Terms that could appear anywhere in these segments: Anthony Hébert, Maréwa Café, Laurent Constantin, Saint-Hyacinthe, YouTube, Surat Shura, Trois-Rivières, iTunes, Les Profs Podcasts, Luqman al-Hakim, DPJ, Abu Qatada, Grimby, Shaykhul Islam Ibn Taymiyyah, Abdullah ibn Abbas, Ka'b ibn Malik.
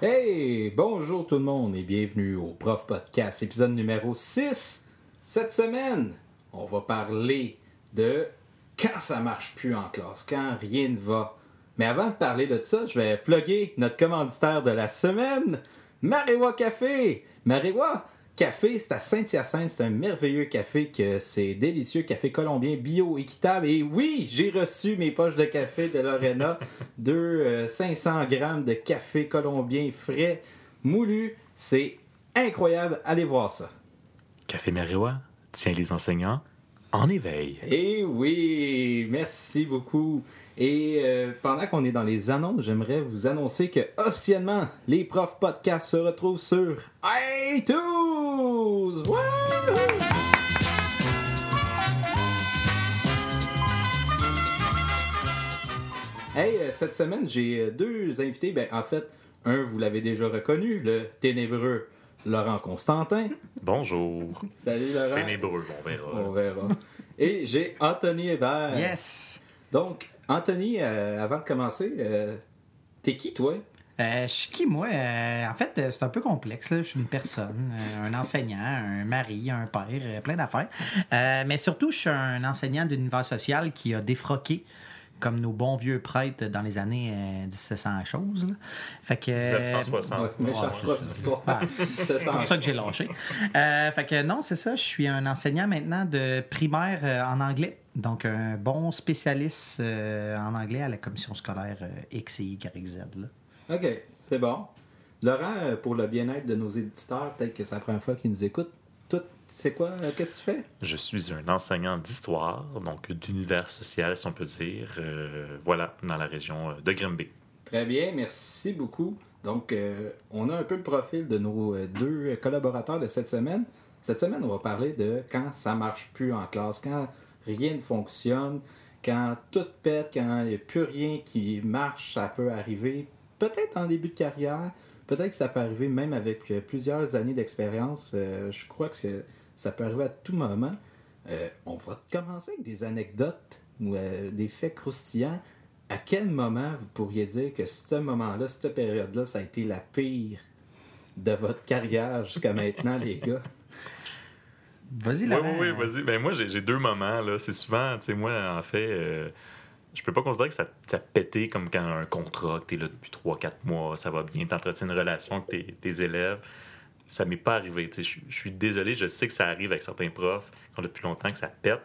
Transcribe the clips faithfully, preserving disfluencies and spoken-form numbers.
Hey! Bonjour tout le monde et bienvenue au Profs Podcast, épisode numéro six. Cette semaine, on va parler de quand ça marche plus en classe, quand rien ne va. Mais avant de parler de ça, je vais plugger notre commanditaire de la semaine, Maréwa Café! Maréwa Café, c'est à Saint-Hyacinthe, c'est un merveilleux café, que c'est délicieux, café colombien, bio, équitable. Et oui, j'ai reçu mes poches de café de Lorena, deux euh, cinq cents grammes de café colombien frais, moulu. C'est incroyable, allez voir ça. Café Maréwa, tiens les enseignants en éveil. Eh oui, merci beaucoup. Et euh, pendant qu'on est dans les annonces, j'aimerais vous annoncer que officiellement, les Profs Podcasts se retrouvent sur iTunes. Wouhou! Hey, cette semaine, j'ai deux invités. Ben, en fait, un, vous l'avez déjà reconnu, le ténébreux Laurent Constantin. Bonjour. Salut, Laurent. Ténébreux, on verra. On verra. Et j'ai Anthony Hébert. Yes! Donc, Anthony, euh, avant de commencer, euh, t'es qui, toi? Euh, je suis qui, moi? Euh, en fait, euh, c'est un peu complexe. Là. Je suis une personne, euh, un enseignant, un mari, un père, euh, plein d'affaires. Euh, mais surtout, je suis un enseignant d'univers social qui a défroqué comme nos bons vieux prêtres dans les années euh, mille sept cents choses. Là. Fait que, euh, mille neuf cent soixante. Ouais, mais ah, c'est, ah, c'est pour ça que j'ai lâché. Euh, fait que non, c'est ça. Je suis un enseignant maintenant de primaire euh, en anglais. Donc, un bon spécialiste euh, en anglais à la commission scolaire euh, X et Y, Z. Là. OK, c'est bon. Laurent, pour le bien-être de nos éditeurs, peut-être que c'est la première fois qu'ils nous écoutent. Toi, c'est quoi? Qu'est-ce que tu fais? Je suis un enseignant d'histoire, donc d'univers social, si on peut dire. Euh, voilà, dans la région de Grimby. Très bien, merci beaucoup. Donc, euh, on a un peu le profil de nos deux collaborateurs de cette semaine. Cette semaine, on va parler de quand ça ne marche plus en classe, quand rien ne fonctionne, quand tout pète, quand il n'y a plus rien qui marche, ça peut arriver. Peut-être en début de carrière, peut-être que ça peut arriver même avec plusieurs années d'expérience. Euh, je crois que ça peut arriver à tout moment. Euh, on va commencer avec des anecdotes ou euh, des faits croustillants. À quel moment vous pourriez dire que ce moment-là, cette période-là, ça a été la pire de votre carrière jusqu'à maintenant, les gars? Vas-y, là. Oui, oui, oui, vas-y. Ben, moi, j'ai, j'ai deux moments. Là. C'est souvent, tu sais, moi, en fait... Euh... Je peux pas considérer que ça, ça pétait comme quand un contrat, que t'es là depuis trois quatre mois, ça va bien, t'entretiens une relation avec tes, tes élèves. Ça m'est pas arrivé. Je suis désolé, je sais que ça arrive avec certains profs, qu'on a depuis longtemps que ça pète,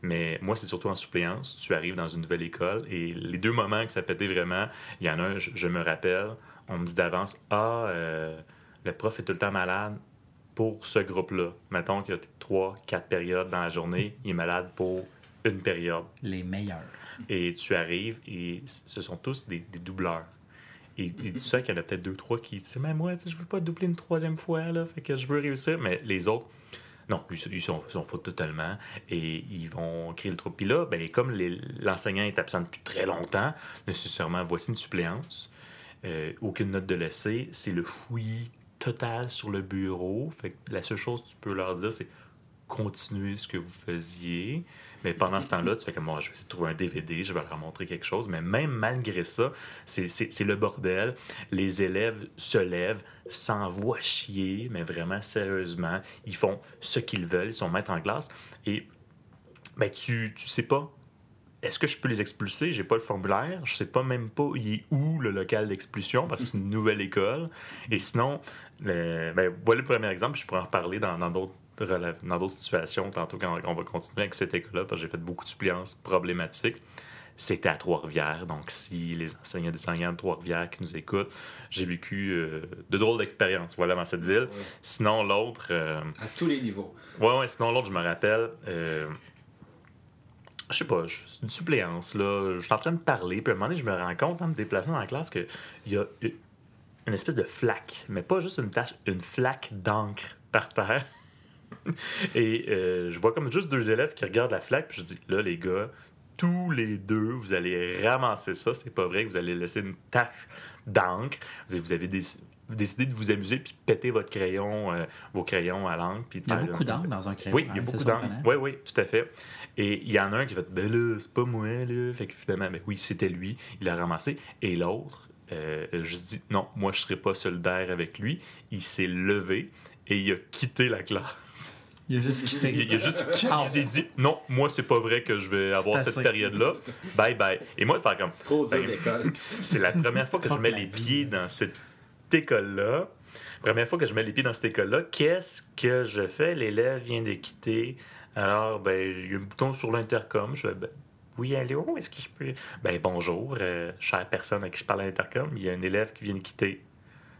mais moi, c'est surtout en suppléance. Tu arrives dans une nouvelle école et les deux moments que ça pétait vraiment, il y en a un, je, je me rappelle, on me dit d'avance, « Ah, euh, le prof est tout le temps malade pour ce groupe-là. » Mettons qu'il y a trois quatre périodes dans la journée, il est malade pour une période. Les meilleurs. Et tu arrives et ce sont tous des, des doubleurs. Et, et tu sais qu'il y en a peut-être deux, trois qui disent « Mais moi, je ne veux pas doubler une troisième fois, là, fait que je veux réussir. » Mais les autres, non, ils, ils sont, sont foutent totalement et ils vont créer le trouble. Puis là, ben, comme les, l'enseignant est absent depuis très longtemps, nécessairement, voici une suppléance, euh, aucune note de laissée, c'est le fouillis total sur le bureau. Fait que la seule chose que tu peux leur dire, c'est continuer ce que vous faisiez, mais pendant ce temps-là, tu fais comme moi, oh, je vais essayer de trouver un D V D, je vais leur montrer quelque chose, mais même malgré ça, c'est, c'est, c'est le bordel. Les élèves se lèvent, s'envoient chier, mais vraiment sérieusement, ils font ce qu'ils veulent, ils sont maîtres en classe, et ben, tu, tu sais pas, est-ce que je peux les expulser? J'ai pas le formulaire, je sais pas même pas il est où le local d'expulsion parce que c'est une nouvelle école, et sinon, euh, ben, voilà le premier exemple, je pourrais en reparler dans, dans d'autres dans d'autres situations, tantôt quand on va continuer avec cette école-là, parce que j'ai fait beaucoup de suppléances problématiques, c'était à Trois-Rivières. Donc, si les enseignants des enseignants de Trois-Rivières qui nous écoutent, j'ai vécu euh, de drôles d'expériences, voilà, dans cette ville. Ouais. Sinon, l'autre... Euh... À tous les niveaux. Oui, oui, sinon, l'autre, je me rappelle... Euh... Je sais pas, c'est une suppléance, là. Je suis en train de parler, puis à un moment donné, je me rends compte, en me déplaçant dans la classe, qu'il y a une espèce de flaque, mais pas juste une tache, une flaque d'encre par terre. Et euh, je vois comme juste deux élèves qui regardent la flaque, puis je dis, là, les gars, tous les deux, vous allez ramasser ça, c'est pas vrai que vous allez laisser une tache d'encre. Vous avez dé- décidé de vous amuser, puis péter votre crayon, euh, vos crayons à l'encre. Puis il y a beaucoup d'encre dans un crayon. Oui, il y a beaucoup d'encre. Oui, oui, tout à fait. Et il y en a un qui fait, ben là, c'est pas moi, là. Fait que finalement, ben oui, c'était lui, il l'a ramassé. Et l'autre, Euh, je dis non, moi je ne serai pas solidaire avec lui. Il s'est levé et il a quitté la classe. Il a juste quitté. Il, il a juste il dit non, moi c'est pas vrai que je vais avoir cette période-là. Bye bye. Et moi, faire comme. C'est trop dur, ben, l'école. C'est la première fois que je mets les pieds dans cette école-là. Première fois que je mets les pieds dans cette école-là, qu'est-ce que je fais? L'élève vient de quitter. Alors, ben, il y a un bouton sur l'intercom. Je fais, ben, oui, allô, est-ce que je peux. Ben, bonjour, euh, chère personne à qui je parle à l'intercom, il y a un élève qui vient de quitter.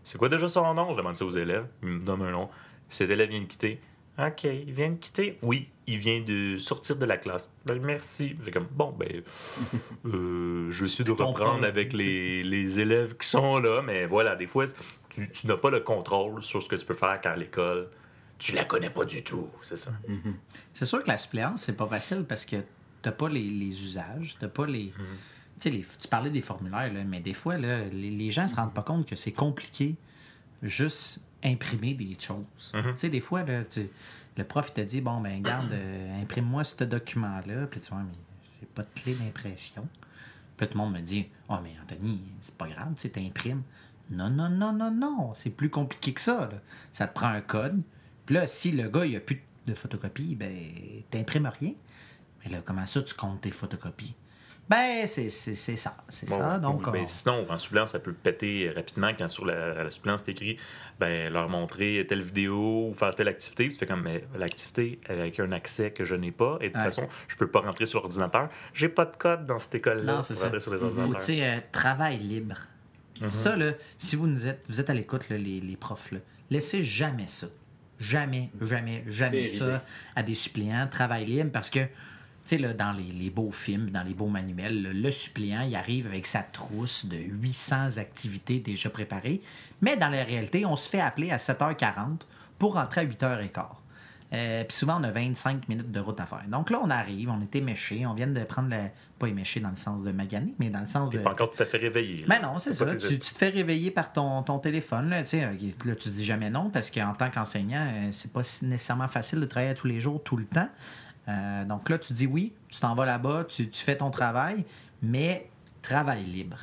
C'est quoi déjà son nom? Je demande ça aux élèves. Ils me donnent un nom. Cet élève vient de quitter. OK, il vient de quitter? Oui, il vient de sortir de la classe. Ben, merci. J'ai comme, bon, ben, euh, je suis de reprendre avec les, les élèves qui sont là, mais voilà, des fois, tu, tu n'as pas le contrôle sur ce que tu peux faire quand l'école, tu la connais pas du tout, c'est ça. Mm-hmm. C'est sûr que la suppléance, c'est pas facile parce que t'as pas les, les usages, t'as pas les... Mm-hmm. Tu sais, tu parlais des formulaires, là, mais des fois, là, les, les gens se rendent pas compte que c'est compliqué juste... imprimer des choses. Mm-hmm. Tu sais, des fois, là, tu, le prof, il te dit, bon, ben, garde, euh, imprime-moi ce document-là. Puis tu vois, mais j'ai pas de clé d'impression. Puis tout le monde me dit, oh, mais Anthony, c'est pas grave, tu sais, t'imprimes. Non, non, non, non, non, c'est plus compliqué que ça, là. Ça te prend un code. Puis là, si le gars, il a plus de photocopie, ben, t'imprimes rien. Mais là, comment ça, tu comptes tes photocopies? Ben, c'est, c'est, c'est ça. C'est bon, ça. Donc, oui, ben, on... Sinon, en suppléance, ça peut péter rapidement quand sur la, la suppléance, c'est écrit ben, leur montrer telle vidéo ou faire telle activité. Tu fais comme mais, l'activité avec un accès que je n'ai pas. Et de toute ouais. façon, je ne peux pas rentrer sur l'ordinateur. J'ai pas de code dans cette école-là non, c'est pour ça. Rentrer sur les ordinateurs. Ou tu sais, euh, travail libre. Mm-hmm. Ça, là, si vous, nous êtes, vous êtes à l'écoute, là, les, les profs, là, laissez jamais ça. Jamais, jamais, jamais ça idée. À des suppléants. Travail libre parce que tu sais, là, dans les, les beaux films, dans les beaux manuels, là, le suppléant, il arrive avec sa trousse de huit cents activités déjà préparées. Mais dans la réalité, on se fait appeler à sept heures quarante pour rentrer à huit heures quinze. Euh, Puis souvent, on a vingt-cinq minutes de route à faire. Donc là, on arrive, on est éméché, on vient de prendre le... Pas éméché dans le sens de magané, mais dans le sens de... T'es pas encore tout à fait réveillé. Mais ben non, c'est, c'est ça. Tu, tu te fais réveiller par ton, ton téléphone. Là, là, tu dis jamais non parce qu'en tant qu'enseignant, c'est pas nécessairement facile de travailler tous les jours, tout le temps. Euh, donc là, tu dis oui, tu t'en vas là-bas, tu, tu fais ton travail, mais travail libre.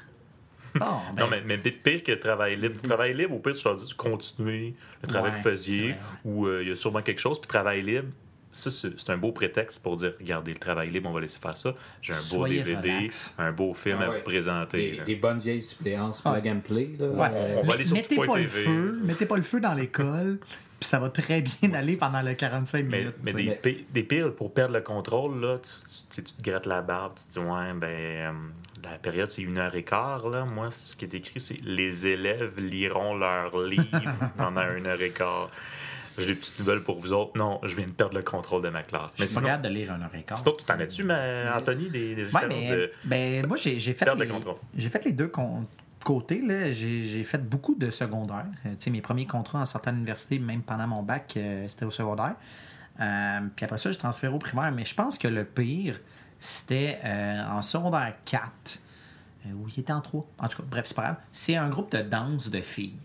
Bon, ben... Non, mais, mais pire que travail libre. Travail libre, au pire, tu leur dis de continuer le travail ouais, que vous faisiez, ou euh, il y a sûrement quelque chose, puis travail libre, ça, c'est, c'est un beau prétexte pour dire, regardez, le travail libre, on va laisser faire ça. J'ai un beau Soyez D V D, relax. Un beau film ah, à ouais. vous présenter. Des, des bonnes vieilles suppléances, ah. plug and play. Là, ouais. euh... on va aller sur mettez pas le feu, mettez pas le feu dans l'école. Puis ça va très bien aller pendant les quarante-cinq minutes. Mais, mais des, p- des pires, pour perdre le contrôle, là, tu, tu, tu te grattes la barbe, tu te dis, ouais, ben, euh, la période, c'est une heure et quart, là. Moi, ce qui est écrit, c'est les élèves liront leur livre pendant une heure et quart. J'ai des petites nouvelles pour vous autres. Non, je viens de perdre le contrôle de ma classe. Mais je suis pas capable de lire un heure et quart. Sinon, t'en as-tu, mais, Anthony, des, des expériences ouais, mais, de. Ben, moi, j'ai, j'ai, fait les, j'ai fait les deux comptes. Côté, là, j'ai, j'ai fait beaucoup de secondaire. Euh, tu sais, mes premiers contrats en sortant de l'université, même pendant mon bac, euh, c'était au secondaire. Euh, puis après ça, j'ai transféré au primaire. Mais je pense que le pire, c'était euh, en secondaire quatre, euh, où il était en trois. En tout cas, bref, c'est pas grave. C'est un groupe de danse de filles.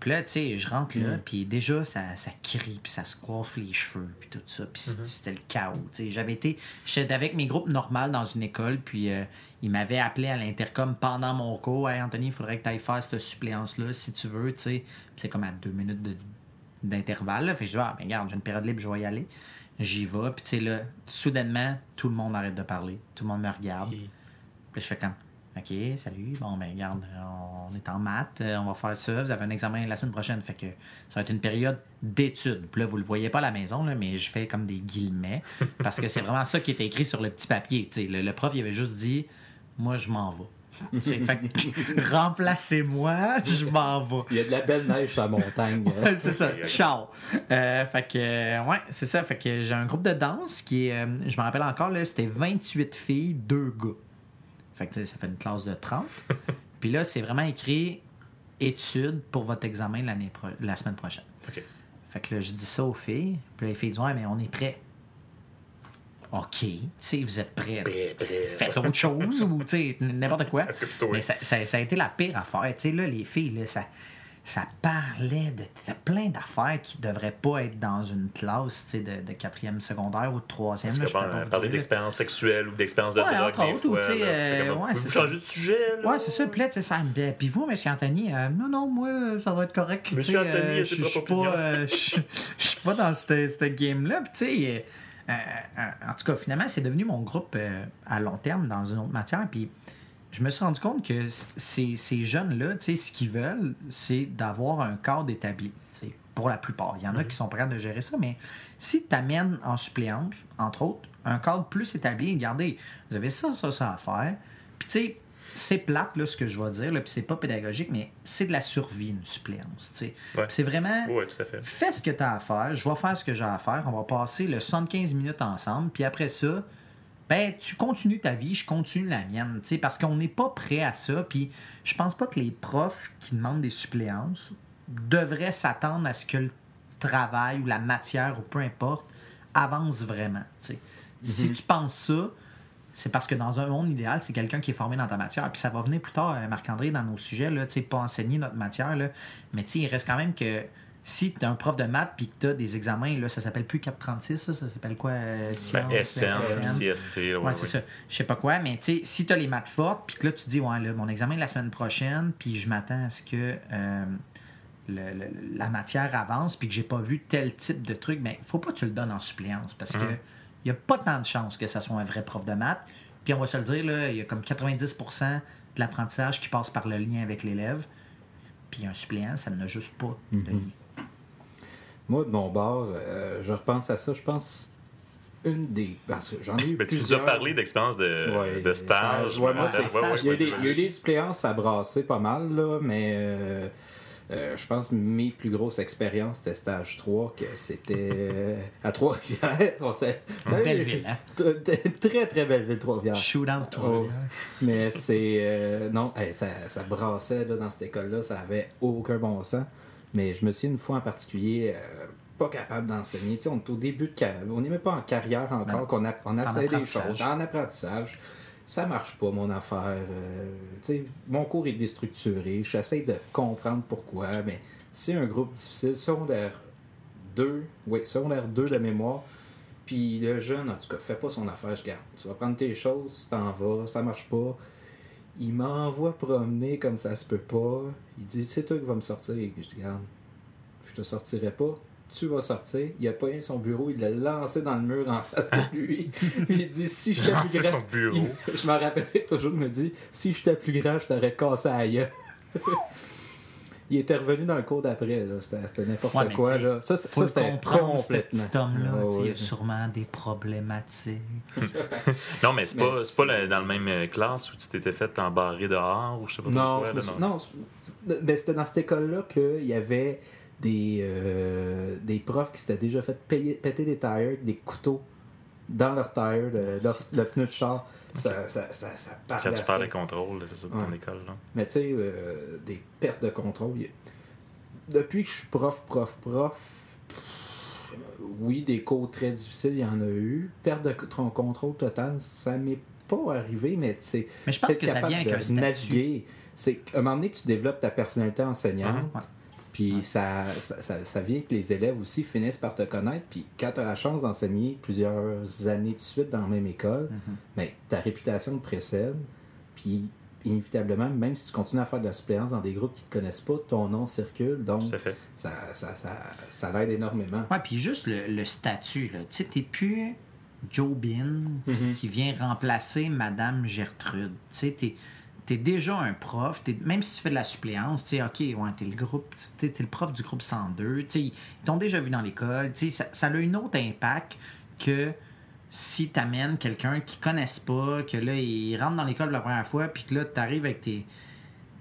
Puis là, tu sais, je rentre là, mm. puis déjà, ça, ça crie, puis ça se coiffe les cheveux, puis tout ça. Puis mm-hmm. c'était le chaos. Tu sais, j'avais été... J'étais avec mes groupes normaux dans une école, puis... Euh, il m'avait appelé à l'intercom pendant mon cours. « Hey Anthony, il faudrait que tu ailles faire cette suppléance-là si tu veux. » C'est comme à deux minutes de, d'intervalle. Là. Fait que je dis « Ah, ben regarde, j'ai une période libre, je vais y aller. » J'y vais. Puis tu sais là, soudainement, tout le monde arrête de parler. Tout le monde me regarde. Okay. Puis je fais comme « OK, salut. Bon, ben regarde, on est en maths. On va faire ça. Vous avez un examen la semaine prochaine. » Fait que ça va être une période d'études. Puis là, vous le voyez pas à la maison, là, mais je fais comme des guillemets. Parce que c'est vraiment ça qui était écrit sur le petit papier. Le, le prof, il avait juste dit... Moi, je m'en vais. Fait que, remplacez-moi, je m'en vais. Il y a de la belle neige sur la montagne. Hein? C'est ça, ciao. Euh, fait que, ouais, c'est ça. Fait que j'ai un groupe de danse qui est, je me rappelle encore, là, c'était vingt-huit filles, deux gars. Fait que ça fait une classe de trente. Puis là, c'est vraiment écrit études pour votre examen l'année pro- la semaine prochaine. Okay. Fait que là, je dis ça aux filles. Puis là, les filles disent, ouais, mais on est prêts. OK, tu sais, vous êtes prêts. Prêt, prêt. Faites autre chose ou, tu sais, n'importe quoi. Mais ça, ça, ça a été la pire affaire. Tu sais, là, les filles, là, ça, ça parlait de, de plein d'affaires qui ne devraient pas être dans une classe de quatrième secondaire ou de troisième. Parce là, que bon, parler d'expérience sexuelle ou d'expérience de ouais, drogue, des autres, fois. Là, euh, là, ouais, vous, vous changez de sujet. Oui, c'est ça. Puis là, tu sais, ça me dit, puis vous, M. Anthony, euh, non, non, moi, ça va être correct. M. Anthony, euh, je ne suis pas, euh, pas dans cette, cette game-là. Puis tu sais, euh, euh, en tout cas, finalement, c'est devenu mon groupe euh, à long terme dans une autre matière. Puis je me suis rendu compte que ces, ces jeunes-là, tu sais, ce qu'ils veulent, c'est d'avoir un cadre établi, tu sais, pour la plupart. Il y en mm-hmm. a qui sont prêts de gérer ça, mais si tu amènes en suppléance, entre autres, un cadre plus établi, regardez, vous avez ça, ça, ça à faire. Puis, tu sais, c'est plate, là, ce que je vais dire, là, puis c'est pas pédagogique, mais c'est de la survie, une suppléance, tu sais. Ouais. C'est vraiment, ouais, tout à fait. Fais ce que tu as à faire, je vais faire ce que j'ai à faire, on va passer le soixante-quinze minutes ensemble, puis après ça, ben, tu continues ta vie, je continue la mienne, tu sais, parce qu'on n'est pas prêt à ça. Puis je pense pas que les profs qui demandent des suppléances devraient s'attendre à ce que le travail ou la matière ou peu importe avance vraiment, tu sais. Mm-hmm. Si tu penses ça, c'est parce que dans un monde idéal, c'est quelqu'un qui est formé dans ta matière. Puis ça va venir plus tard, Marc-André, dans nos sujets, là, tu sais, pas enseigner notre matière, là, mais tu sais, il reste quand même que... Si t'es un prof de maths pis que t'as des examens, là, ça s'appelle plus quatre cent trente-six, ça, ça s'appelle quoi? Euh, science, ben, S N, C S T, ouais, ouais, c'est oui. ça. Je sais pas quoi, mais tu sais, si t'as les maths fortes pis que là, tu te dis, ouais, là, mon examen est la semaine prochaine pis je m'attends à ce que euh, le, le, la matière avance pis que j'ai pas vu tel type de truc, ben, faut pas que tu le donnes en suppléance parce hum. que y a pas tant de chances que ça soit un vrai prof de maths. Puis on va se le dire, là, il y a comme quatre-vingt-dix pour cent de l'apprentissage qui passe par le lien avec l'élève. Puis un suppléant, ça n'a juste pas de lien. Mm-hmm. Moi, de mon bord, euh, je repense à ça. Je pense une des... Parce que j'en ai eu mais plusieurs... Tu nous as parlé d'expérience de, ouais, de stage. Ouais, moi, c'est stage. Il y a eu des, ouais. des suppléances à brasser pas mal, là, mais euh, euh, je pense que mes plus grosses expériences, c'était stage trois, que c'était euh, à Trois-Rivières. Belle ville, hein? Très, très belle ville, Trois-Rivières. Shootout, Trois-Rivières. Mais c'est... Euh, non, hey, ça, ça brassait là, dans cette école-là. Ça n'avait aucun bon sens. Mais je me suis une fois en particulier euh, pas capable d'enseigner. Tu sais, on est au début de carrière. On n'est même pas en carrière encore, non. qu'on a, on essaie des choses. En apprentissage, ça marche pas, mon affaire. Euh, tu sais, mon cours est déstructuré. J'essaie de comprendre pourquoi. Mais c'est un groupe difficile. Secondaire deux, oui, secondaire deux de mémoire. Puis le jeune, en tout cas, fais pas son affaire, je garde. Tu vas prendre tes choses, tu t'en vas, ça marche pas. Il m'envoie promener comme ça se peut pas. Il dit, c'est toi qui vas me sortir. Je dis, regarde, je te sortirai pas. Tu vas sortir. Il a pogné son bureau. Il l'a lancé dans le mur en face de lui. Il dit, si je t'appuierais... Lancé son bureau. Il... Je m'en rappelle toujours. Il me dit, si je t'appuierais, je t'aurais cassé à ailleurs. Il était revenu dans le cours d'après. Là. C'était, c'était n'importe ouais, quoi. Là. Ça, faut ça, c'était complètement... ce petit homme-là. Oh, ouais. Il y a sûrement des problématiques. Non, mais c'est mais pas, c'est... C'est pas la, dans la même classe où tu t'étais fait embarrer dehors ou je sais pas non, quoi. Je là, suis... non. non, mais c'était dans cette école-là qu'il y avait des, euh, des profs qui s'étaient déjà fait payer, péter des tires, des couteaux dans leur tire, le, leur, le pneu de char. Ça, ça, ça, ça part quand tu perds le contrôle, c'est ça, de ton ouais. école. Là. Mais tu sais, euh, des pertes de contrôle. Y... Depuis que je suis prof, prof, prof, pff, oui, des cours très difficiles, il y en a eu. Perte de ton contrôle total, ça m'est pas arrivé, mais tu sais, mais je pense que ça vient avec un statut. Naviguer. C'est qu'à un moment donné, tu développes ta personnalité enseignante, mm-hmm. ouais. puis ouais. Ça, ça, ça vient que les élèves aussi finissent par te connaître. Puis quand tu as la chance d'enseigner plusieurs années de suite dans la même école, mm-hmm. ben, ta réputation te précède. Puis inévitablement, même si tu continues à faire de la suppléance dans des groupes qui ne te connaissent pas, ton nom circule. Donc ça, ça, ça, ça l'aide énormément. Oui, puis juste le, le statut. Tu sais, tu n'es plus Joe Bin mm-hmm. qui vient remplacer Madame Gertrude. Tu sais, tu es... T'es déjà un prof, t'es, même si tu fais de la suppléance, t'sais, ok, ouais, t'es le groupe, t'es, t'es le prof du groupe cent deux, t'sais, ils t'ont déjà vu dans l'école, t'sais, ça, ça a un autre impact que si t'amènes quelqu'un qui connaisse pas, que là, il rentre dans l'école la première fois, puis que là, t'arrives avec tes,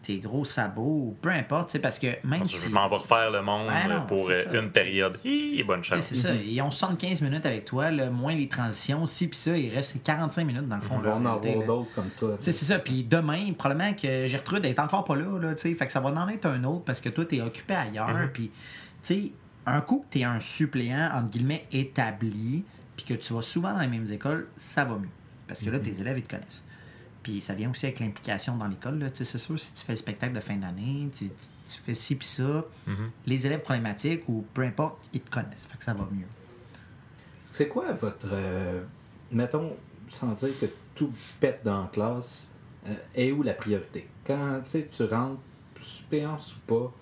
tes gros sabots, ou peu importe, t'sais, parce que même non, si... Je m'en vais refaire le monde ben non, pour euh, ça, une t'sais. Période. Hi, bonne chance. T'sais, c'est mm-hmm. ça, ils ont soixante-quinze minutes avec toi, là, moins les transitions, si pis ça, il reste quarante-cinq minutes dans le fond. On va en avoir d'autres comme toi. T'sais, c'est ça, puis demain, probablement que Gertrude est encore pas là, là t'sais, fait que ça va en être un autre parce que toi, t'es occupé ailleurs, mm-hmm. puis t'sais, un coup que t'es un suppléant, entre guillemets, établi, puis que tu vas souvent dans les mêmes écoles, ça va mieux, parce que là, mm-hmm. tes élèves, ils te connaissent. Puis ça vient aussi avec l'implication dans l'école. Là. C'est sûr, si tu fais le spectacle de fin d'année, tu, tu, tu fais ci puis ça, mm-hmm. les élèves problématiques ou peu importe, ils te connaissent. Fait que ça va mieux. C'est quoi votre... Euh, mettons, sans dire que tout pète dans la classe, euh, est où la priorité? Quand tu rentres, suppléance ou pas,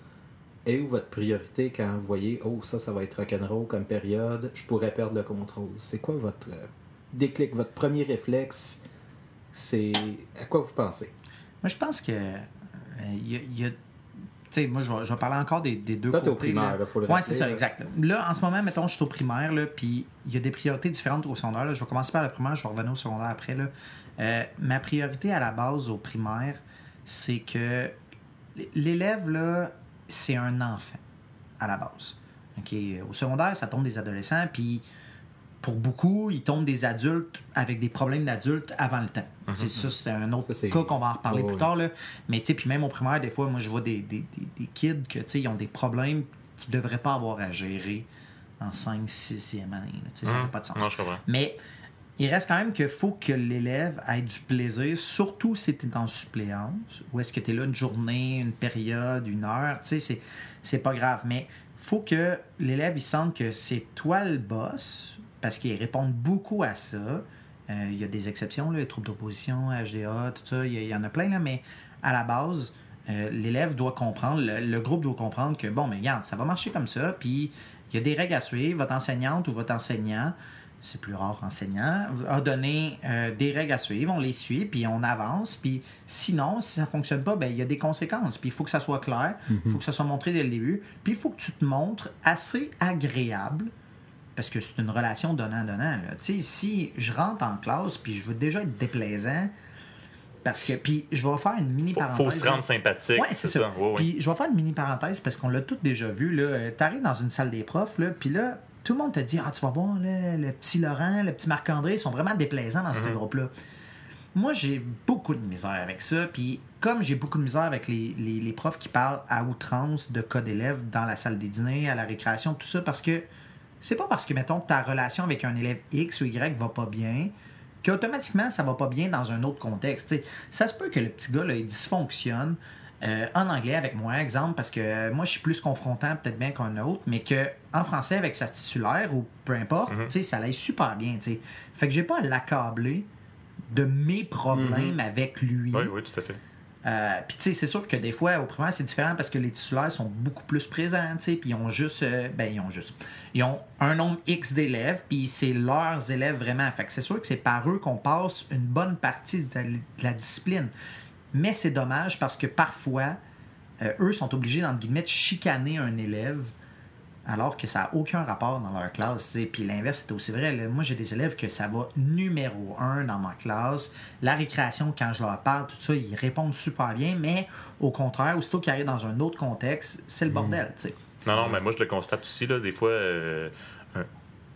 est où votre priorité quand vous voyez « Oh, ça, ça va être rock'n'roll comme période, je pourrais perdre le contrôle. » C'est quoi votre euh, déclic, votre premier réflexe? C'est à quoi vous pensez? Moi, je pense que il euh, y a, a tu sais, moi, je vais, je vais parler encore des, des deux côtés. Toi, t'es au primaire, il faut le rappeler. Oui, c'est ça, là. Exact. Là, en ce moment, mettons, je suis au primaire, là, puis il y a des priorités différentes au secondaire. Là. Je vais commencer par le primaire, je vais revenir au secondaire après. Là. Euh, ma priorité à la base au primaire, c'est que l'élève, là, c'est un enfant à la base. Okay? Au secondaire, ça tombe des adolescents, puis... Pour beaucoup, ils tombent des adultes avec des problèmes d'adultes avant le temps. Mm-hmm. C'est ça, c'est un autre ça, c'est... cas qu'on va en reparler oh, plus oui. tard. Là. Mais tu sais, puis même au primaire, des fois, moi, je vois des, des, des, des kids que, tu sais, ils ont des problèmes qu'ils ne devraient pas avoir à gérer en cinq, sixième année. Tu sais, mm-hmm. ça n'a pas de sens. Non, je comprends. Mais il reste quand même qu'il faut que l'élève ait du plaisir, surtout si tu es en suppléance, ou est-ce que tu es là une journée, une période, une heure. Tu sais, c'est, c'est pas grave. Mais il faut que l'élève, il sente que c'est toi le boss. Parce qu'ils répondent beaucoup à ça. Il euh, y a des exceptions, là, les troubles d'opposition, H D A, tout ça, il y, y en a plein, là, mais à la base, euh, l'élève doit comprendre, le, le groupe doit comprendre que, bon, mais regarde, ça va marcher comme ça, puis il y a des règles à suivre. Votre enseignante ou votre enseignant, c'est plus rare enseignant, a donné euh, des règles à suivre, on les suit, puis on avance, puis sinon, si ça ne fonctionne pas, ben il y a des conséquences. Puis il faut que ça soit clair, il mm-hmm. faut que ça soit montré dès le début, puis il faut que tu te montres assez agréable. Parce que c'est une relation donnant-donnant. Tu sais, si je rentre en classe puis je veux déjà être déplaisant, parce que puis je vais faire une mini-parenthèse. Faut, faut se rendre sympathique. Ouais, c'est, c'est ça. ça. Ouais, puis ouais. je vais faire une mini-parenthèse parce qu'on l'a toutes déjà vu. Là, t'arrives dans une salle des profs, là, puis là, tout le monde te dit « Ah, tu vas voir, là, le petit Laurent, le petit Marc-André, ils sont vraiment déplaisants dans mm-hmm. ce groupe-là. » Moi, j'ai beaucoup de misère avec ça. Puis comme j'ai beaucoup de misère avec les, les, les profs qui parlent à outrance de cas d'élèves dans la salle des dîners, à la récréation, tout ça, parce que c'est pas parce que, mettons, ta relation avec un élève X ou Y va pas bien qu'automatiquement, ça va pas bien dans un autre contexte. T'sais, ça se peut que le petit gars, là, il dysfonctionne euh, en anglais avec moi, exemple, parce que euh, moi, je suis plus confrontant peut-être bien qu'un autre, mais qu'en français, avec sa titulaire ou peu importe, mm-hmm. ça l'aille super bien. T'sais. Fait que j'ai pas à l'accabler de mes problèmes mm-hmm. avec lui. Oui, oui, tout à fait. Euh, puis tu sais, c'est sûr que des fois au primaire c'est différent parce que les titulaires sont beaucoup plus présents, tu sais, puis ils ont juste euh, ben ils ont juste ils ont un nombre X d'élèves, puis c'est leurs élèves vraiment, fait que c'est sûr que c'est par eux qu'on passe une bonne partie de la, de la discipline, mais c'est dommage parce que parfois euh, eux sont obligés entre guillemets de chicaner un élève alors que ça n'a aucun rapport dans leur classe. Puis l'inverse, c'est aussi vrai. Là, moi, j'ai des élèves que ça va numéro un dans ma classe. La récréation, quand je leur parle, tout ça, ils répondent super bien. Mais au contraire, aussitôt qu'ils arrivent dans un autre contexte, c'est le bordel. T'sais. Non, non, mais moi, je le constate aussi. Là, des fois, euh, un,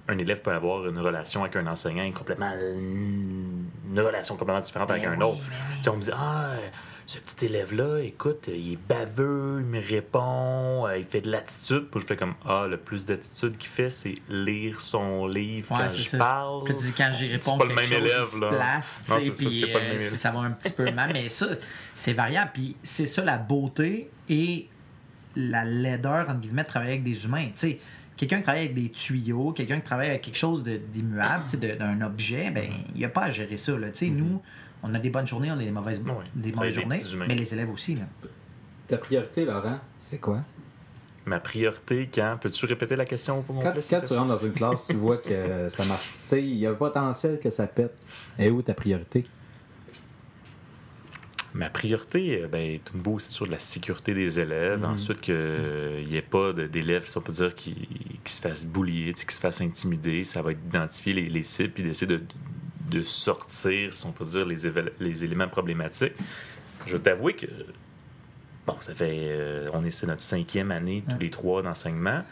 un élève peut avoir une relation avec un enseignant complètement... une relation complètement différente avec mais un oui, autre. Mais... On me dit « Ah... » Ce petit élève-là, écoute, il est baveux, il me répond, il fait de l'attitude. Puis je fais comme, ah, le plus d'attitude qu'il fait, c'est lire son livre ouais, quand je ça. parle. Puis tu dis, quand j'y réponds, quelque chose, élève, il se place, tu sais, puis ça, euh, si ça va un petit peu mal. Mais ça, c'est variable. Puis c'est ça la beauté et la laideur, entre guillemets, de travailler avec des humains. Tu sais, quelqu'un qui travaille avec des tuyaux, quelqu'un qui travaille avec quelque chose de, d'immuable, tu sais, d'un objet, ben il n'y a pas à gérer ça. Tu sais, mm-hmm. nous... On a des bonnes journées, on a des mauvaises, ouais, des mauvaises journées, mais les élèves aussi. Là. Ta priorité, Laurent, c'est quoi? Ma priorité, quand? Peux-tu répéter la question pour mon Quand, place, quand tu rentres dans une classe, tu vois que ça marche. Tu sais, il y a le potentiel que ça pète. Et où ta priorité? Ma priorité, ben, tout nouveau, c'est sûr de la sécurité des élèves. Mmh. Ensuite, qu'il n'y euh, ait pas de, d'élèves, ça peut dire, qui, qui se fassent boulier, qui se fassent intimider. Ça va identifier les, les cibles et d'essayer de... de de sortir, si on peut dire, les, éve- les éléments problématiques. Je vais t'avouer que, bon, ça fait, euh, on est, c'est notre cinquième année, tous les trois d'enseignement.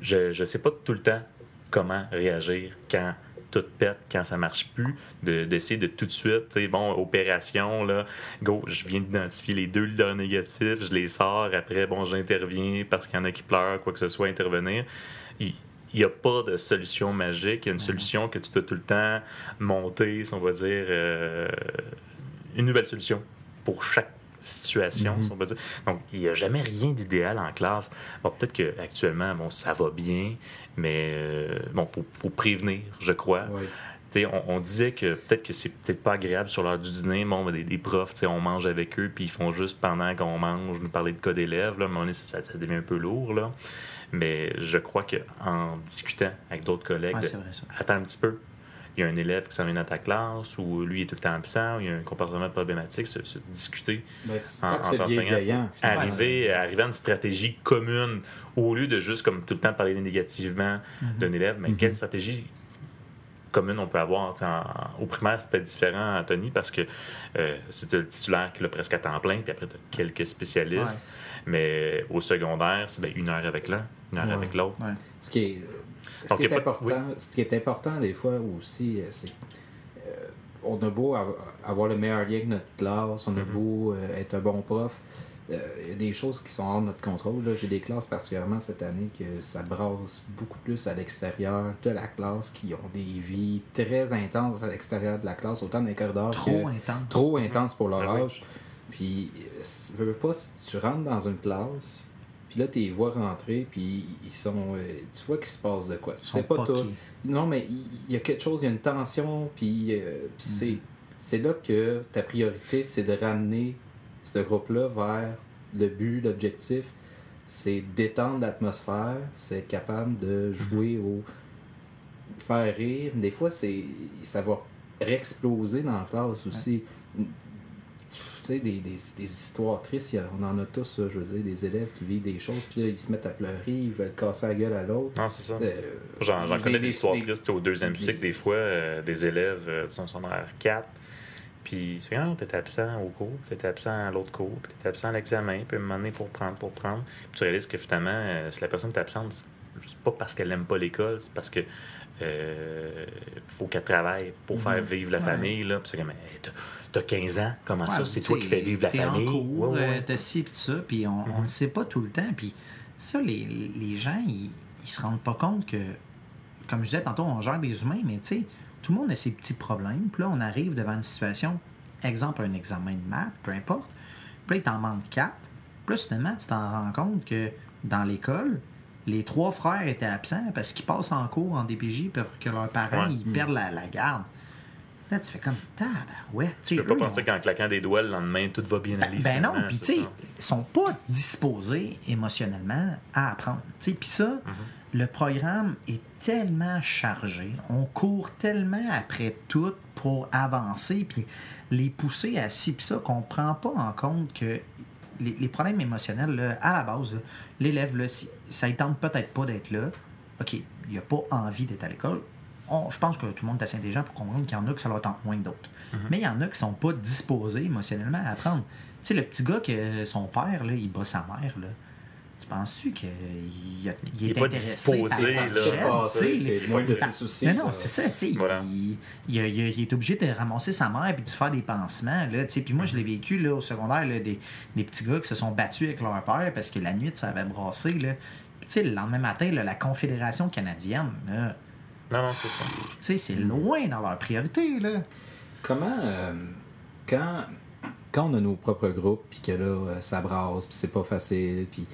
Je ne sais pas tout le temps comment réagir quand tout pète, quand ça ne marche plus, de, d'essayer de tout de suite, tu sais, bon, opération, là, go, je viens d'identifier les deux leaders négatifs, je les sors, après, bon, j'interviens parce qu'il y en a qui pleurent, quoi que ce soit, intervenir. Et n'y a pas de solution magique. Il y a une solution que tu peux tout le temps monter, si on va dire, euh, une nouvelle solution pour chaque situation, mm-hmm. si on va dire. Donc, il n'y a jamais rien d'idéal en classe. Bon, peut-être qu'actuellement, bon, ça va bien, mais euh, bon, faut, faut prévenir, je crois. Oui. T'sais, on, on disait que peut-être que c'est peut-être pas agréable sur l'heure du dîner. Bon, ben, des, des profs, t'sais, on mange avec eux, puis ils font juste pendant qu'on mange nous parler de cas d'élèves. Là, à un moment donné, ça, ça devient un peu lourd, là. Mais je crois qu'en discutant avec d'autres collègues, ouais, c'est vrai, ça. Attends un petit peu. Il y a un élève qui s'en vient dans ta classe, ou lui, il est tout le temps absent, ou il y a un comportement problématique, se, se discuter ben, c'est en, en c'est enseignant. Arriver, arriver à une stratégie commune, au lieu de juste comme tout le temps parler négativement mm-hmm. d'un élève, mais mm-hmm. quelle stratégie commune on peut avoir. En, en, au primaire, c'était différent, Anthony, parce que euh, c'était le titulaire qui l'a presque à temps plein, puis après, tu as quelques spécialistes. Ouais. Mais au secondaire, c'est ben, une heure avec l'un, une heure ouais. avec l'autre. Ouais. Ce, qui est, ce, qui est important, oui. ce qui est important, des fois, aussi, c'est euh, on a beau avoir le meilleur lien avec notre classe, on a mm-hmm. beau euh, être un bon prof, il euh, y a des choses qui sont hors de notre contrôle. Là. J'ai des classes particulièrement cette année que ça brasse beaucoup plus à l'extérieur de la classe, qui ont des vies très intenses à l'extérieur de la classe, autant dans les corridors trop que... Intense. Trop intense pour leur âge. Puis, si tu veux pas, si tu rentres dans une classe, puis là, tu les vois rentrer, puis ils sont... Euh, tu vois qu'il se passe de quoi. Tu sais pas tout. Non, mais il y, y a quelque chose, il y a une tension, puis euh, mm. c'est, c'est là que ta priorité, c'est de ramener ce groupe-là vers le but, l'objectif, c'est détendre l'atmosphère, c'est être capable de jouer mm-hmm. au... faire rire. Des fois, c'est ça va réexploser dans la classe aussi. Ouais. Tu sais, des, des, des histoires tristes, on en a tous, je veux dire, des élèves qui vivent des choses, puis là, ils se mettent à pleurer, ils veulent casser la gueule à l'autre. Non, c'est ça. Euh, j'en j'en connais des, des histoires des... tristes au deuxième cycle, des fois, euh, des élèves euh, sont en R quatre, puis, tu ah, t'étais absent au cours, t'étais absent à l'autre cours, puis t'étais absent à l'examen, puis à un moment donné, pour prendre, pour prendre. Puis tu réalises que finalement, euh, si la personne est absente, c'est juste pas parce qu'elle n'aime pas l'école, c'est parce que euh, faut qu'elle travaille pour mmh. faire vivre la ouais. famille. Là. Puis c'est comme, t'as, t'as quinze ans, comment ouais, ça, c'est toi qui fais vivre la famille? En cours, ouais, ouais. T'as ci, puis ça, puis on mmh. ne le sait pas tout le temps. Puis ça, les, les gens, ils, ils se rendent pas compte que, comme je disais tantôt, on gère des humains, mais tu sais, tout le monde a ses petits problèmes. Puis là, on arrive devant une situation, exemple, un examen de maths, peu importe. Puis là, il t'en manque quatre. Puis là, finalement, tu t'en rends compte que dans l'école, les trois frères étaient absents parce qu'ils passent en cours en D P J pour que leurs parents ouais. ils mmh. perdent la, la garde. Là, tu fais comme tabarouette. Tu peux pas eux, penser là, qu'en claquant des doigts, le lendemain, tout va bien aller. Ben, ben non, puis tu sais, ils sont pas disposés émotionnellement à apprendre. Puis ça... Mmh. Le programme est tellement chargé, on court tellement après tout pour avancer, puis les pousser à ci, puis ça, qu'on ne prend pas en compte que les, les problèmes émotionnels, là, à la base, là, l'élève, là, si, ça ne tente peut-être pas d'être là. OK, il n'a pas envie d'être à l'école. On, je pense que tout le monde est assez intelligent pour comprendre qu'il y en a que ça leur tente moins que d'autres. Mm-hmm. Mais il y en a qui ne sont pas disposés émotionnellement à apprendre. Tu sais, le petit gars que son père, là, il bat sa mère, là. Penses-tu qu'il a, il il est, est intéressé disposé, à la c'est moins de ses soucis. Mais non, là. C'est ça. Voilà. Il, il, il, il est obligé de ramasser sa mère et de se faire des pansements. Là, puis moi, je l'ai vécu là, au secondaire, là, des, des petits gars qui se sont battus avec leur père parce que la nuit, ça avait brassé. Là. Puis, le lendemain matin, là, la Confédération canadienne... Là, non, non, c'est ça. T'sais, c'est loin dans leur priorité. Là. Comment... Euh, quand, quand on a nos propres groupes puis que là, ça brasse, puis c'est pas facile, puis...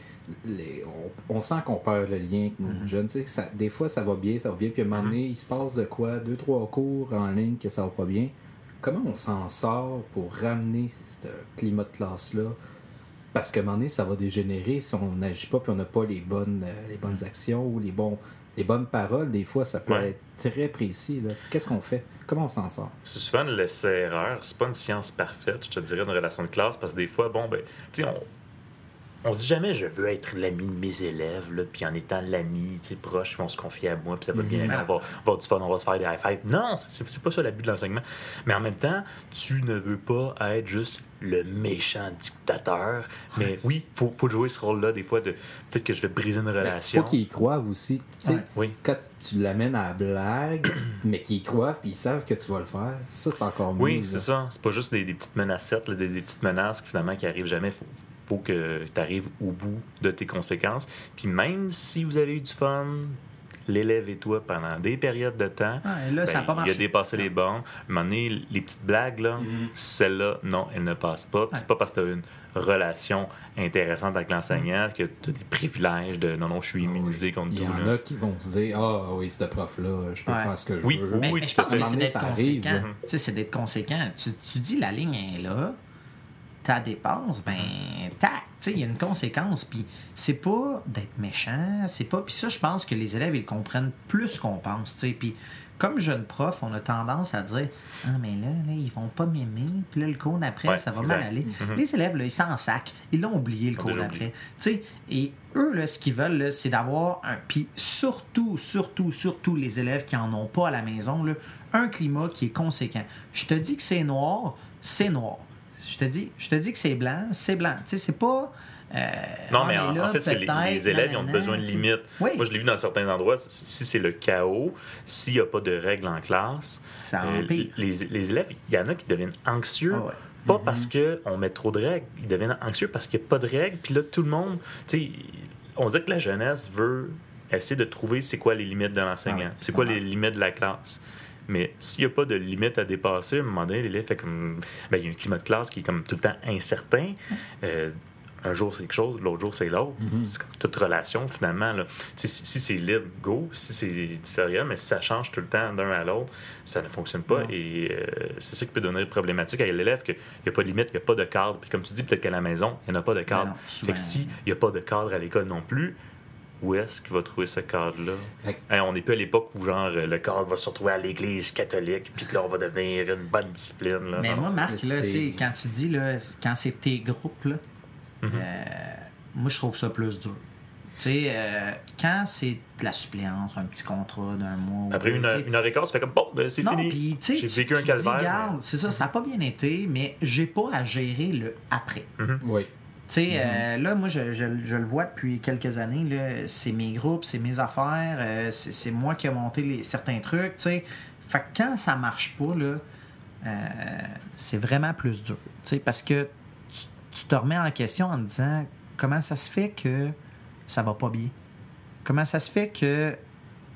Les, on, on sent qu'on perd le lien avec nos mm-hmm. jeunes. Tu sais, ça, des fois, ça va bien, ça va bien, puis à un moment donné, mm-hmm. il se passe de quoi? Deux, trois cours en ligne que ça va pas bien. Comment on s'en sort pour ramener ce climat de classe-là? Parce qu'à un moment donné, ça va dégénérer si on n'agit pas puis on n'a pas les bonnes, les bonnes actions ou les bons... Les bonnes paroles, des fois, ça peut ouais. être très précis. Là. Qu'est-ce qu'on fait? Comment on s'en sort? C'est souvent le laisser-erreur. C'est pas une science parfaite, je te dirais, une relation de classe, parce que des fois, bon, ben, tu sais, on... On se dit jamais, je veux être l'ami de mes élèves, là, puis en étant l'ami, tu sais, proche, ils vont se confier à moi, puis ça va bien, mm-hmm. aller, on va avoir du fun, on va se faire des high-fives. Non, c'est, c'est pas ça le but de l'enseignement. Mais en même temps, tu ne veux pas être juste le méchant dictateur. Mais oui, il faut, faut jouer ce rôle-là, des fois, de peut-être que je vais briser une relation. Il faut qu'ils y croivent aussi. Tu sais, oui. Quand tu l'amènes à la blague, mais qu'ils y croivent, puis ils savent que tu vas le faire, ça, c'est encore mieux. Oui, c'est ça. C'est pas juste des, des petites menacettes, là, des, des petites menaces qui, finalement, qui arrivent jamais. Faut, faut que tu arrives au bout de tes conséquences. Puis même si vous avez eu du fun, l'élève et toi pendant des périodes de temps. Ah, et là, ben, ça a pas marché. Il a dépassé non. les bornes. À un moment donné, les petites blagues, là, mm-hmm. celles-là, non, elles ne passent pas. Ah. C'est pas parce que tu as une relation intéressante avec l'enseignant que tu as des privilèges de non, non, je suis immunisé contre tout. Il y en a qui vont se dire ah oh, oui, ce prof-là, je peux ouais. faire ce que je oui, veux. Oui, mais, oui, mais je pense que c'est d'être conséquent. Arrive, tu sais, c'est d'être conséquent. Tu, tu dis la ligne est là. Ta dépense, ben, tac, tu sais, il y a une conséquence, puis c'est pas d'être méchant, c'est pas, puis ça, je pense que les élèves, ils comprennent plus qu'on pense, tu sais, puis comme jeune prof, on a tendance à dire « Ah, mais là, là, ils vont pas m'aimer, puis là, le cours d'après, ouais, ça va exact. Mal aller. Mm-hmm. » Les élèves, là, ils s'en sacrent, ils l'ont oublié, le cours d'après, tu sais, et eux, là, ce qu'ils veulent, là, c'est d'avoir un, puis surtout, surtout, surtout les élèves qui en ont pas à la maison, là, un climat qui est conséquent. Je te dis que c'est noir, c'est noir. Je te dis, je te dis que c'est blanc, c'est blanc. Tu sais, c'est pas... Euh, non, mais en, là, en fait, c'est que les, les élèves nanana, ils ont besoin de limites. Oui. Moi, je l'ai vu dans certains endroits, si c'est le chaos, s'il n'y a pas de règles en classe, ça euh, empire. Les, les élèves, il y en a qui deviennent anxieux. Ah ouais. Pas mm-hmm. parce qu'on met trop de règles. Ils deviennent anxieux parce qu'il n'y a pas de règles. Puis là, tout le monde... Tu sais, on dit que la jeunesse veut essayer de trouver c'est quoi les limites de l'enseignant, ah, c'est quoi les limites de la classe. Mais s'il n'y a pas de limite à dépasser, à un moment donné, l'élève fait comme... Ben, il y a un climat de classe qui est comme tout le temps incertain. Euh, un jour, c'est quelque chose. L'autre jour, c'est l'autre. Mm-hmm. C'est comme toute relation, finalement. Là. Si, si c'est libre, go. Si c'est éditorial, mais si ça change tout le temps d'un à l'autre, ça ne fonctionne pas. Mm-hmm. Et euh, c'est ça qui peut donner une problématique à l'élève, qu'il n'y a pas de limite, il n'y a pas de cadre. Puis comme tu dis, peut-être qu'à la maison, il n'y en a pas de cadre. Non, fait que s'il n'y a pas de cadre à l'école non plus... Où est-ce qu'il va trouver ce cadre-là? Hein, on n'est plus à l'époque où, genre, le cadre va se retrouver à l'église catholique, puis là, on va devenir une bonne discipline. Là, mais non? Moi, Marc, là, quand tu dis, là, quand c'est tes groupes, là, mm-hmm. euh, moi, je trouve ça plus dur. Tu sais, euh, quand c'est de la suppléance, un petit contrat d'un mois... Après une heure, une heure et quart, tu fais comme, bon, ben, c'est non, fini. Pis, j'ai vécu tu, un tu calvaire. Dis, regarde, mais... c'est ça, mm-hmm. ça n'a pas bien été, mais j'ai pas à gérer le après. Mm-hmm. Oui. Tu sais, euh, là, moi, je, je, je le vois depuis quelques années, là, c'est mes groupes, c'est mes affaires, euh, c'est, c'est moi qui ai monté les, certains trucs, tu sais. Fait que quand ça marche pas, là, euh, c'est vraiment plus dur, tu sais, parce que tu, tu te remets en question en te disant comment ça se fait que ça va pas bien? Comment ça se fait que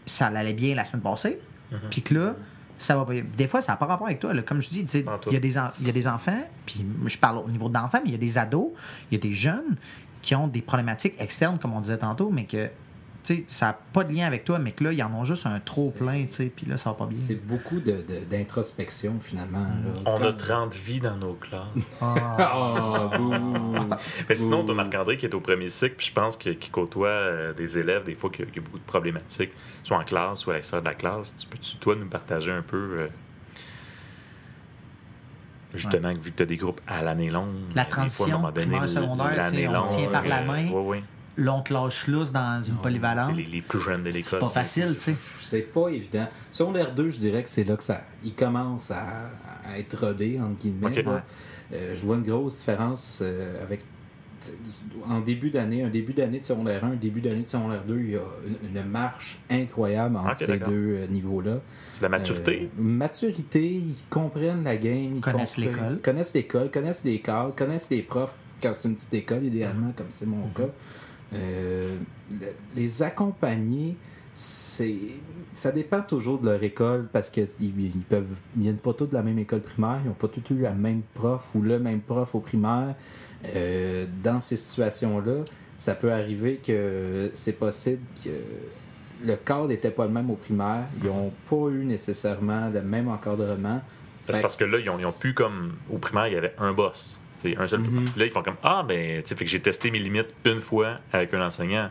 ça allait bien la semaine passée, mm-hmm. puis que là, ça va pas bien. Des fois, ça n'a pas rapport avec toi. Là. Comme je dis, il y a des en- y a des enfants, puis je parle au niveau d'enfants, mais il y a des ados, il y a des jeunes qui ont des problématiques externes, comme on disait tantôt, mais que ça n'a pas de lien avec toi, mais que là, ils en ont juste un trop-plein, puis là, ça va pas bien. C'est beaucoup de, de, d'introspection, finalement. Là. On comme... a trente vies dans nos classes. Ah, oh, mais sinon, t'as Marc-André qui est au premier cycle, puis je pense qu'il côtoie des élèves, des fois, qui ont beaucoup de problématiques, soit en classe, soit à l'extérieur de la classe. Tu peux-tu, toi, nous partager un peu, euh... justement, ouais. vu que t'as des groupes à l'année longue, la transition, primaire, secondaire, on tient par la main. Euh, oui, oui. L'oncle lâche lousse dans une non, polyvalente. C'est les, les plus jeunes de l'école. C'est pas facile, tu sais. C'est pas évident. Sur l'air deux, je dirais que c'est là que ça. Il commence à, à être rodé, entre guillemets. Okay. Là. Euh, je vois une grosse différence euh, avec. En début d'année, un début d'année de secondaire un, un début d'année de secondaire deux, il y a une, une marche incroyable entre okay, ces d'accord. deux euh, niveaux-là. La maturité. Euh, maturité, ils comprennent la game. Ils connaissent l'école. Connaissent l'école, connaissent les cadres, connaissent les profs quand c'est une petite école, idéalement, mm-hmm. comme c'est mon mm-hmm. cas. Euh, les accompagner, c'est, ça dépend toujours de leur école parce qu'ils ils peuvent, ils viennent pas tous de la même école primaire, ils n'ont pas tous eu la même prof ou le même prof au primaire. Euh, dans ces situations-là, ça peut arriver que c'est possible que le cadre n'était pas le même au primaire, ils n'ont pas eu nécessairement le même encadrement. C'est fait... parce que là, ils ont, ils ont pu comme au primaire, il y avait un boss. C'est un seul mm-hmm. Là, ils font comme ah, ben, tu sais, fait que j'ai testé mes limites une fois avec un enseignant.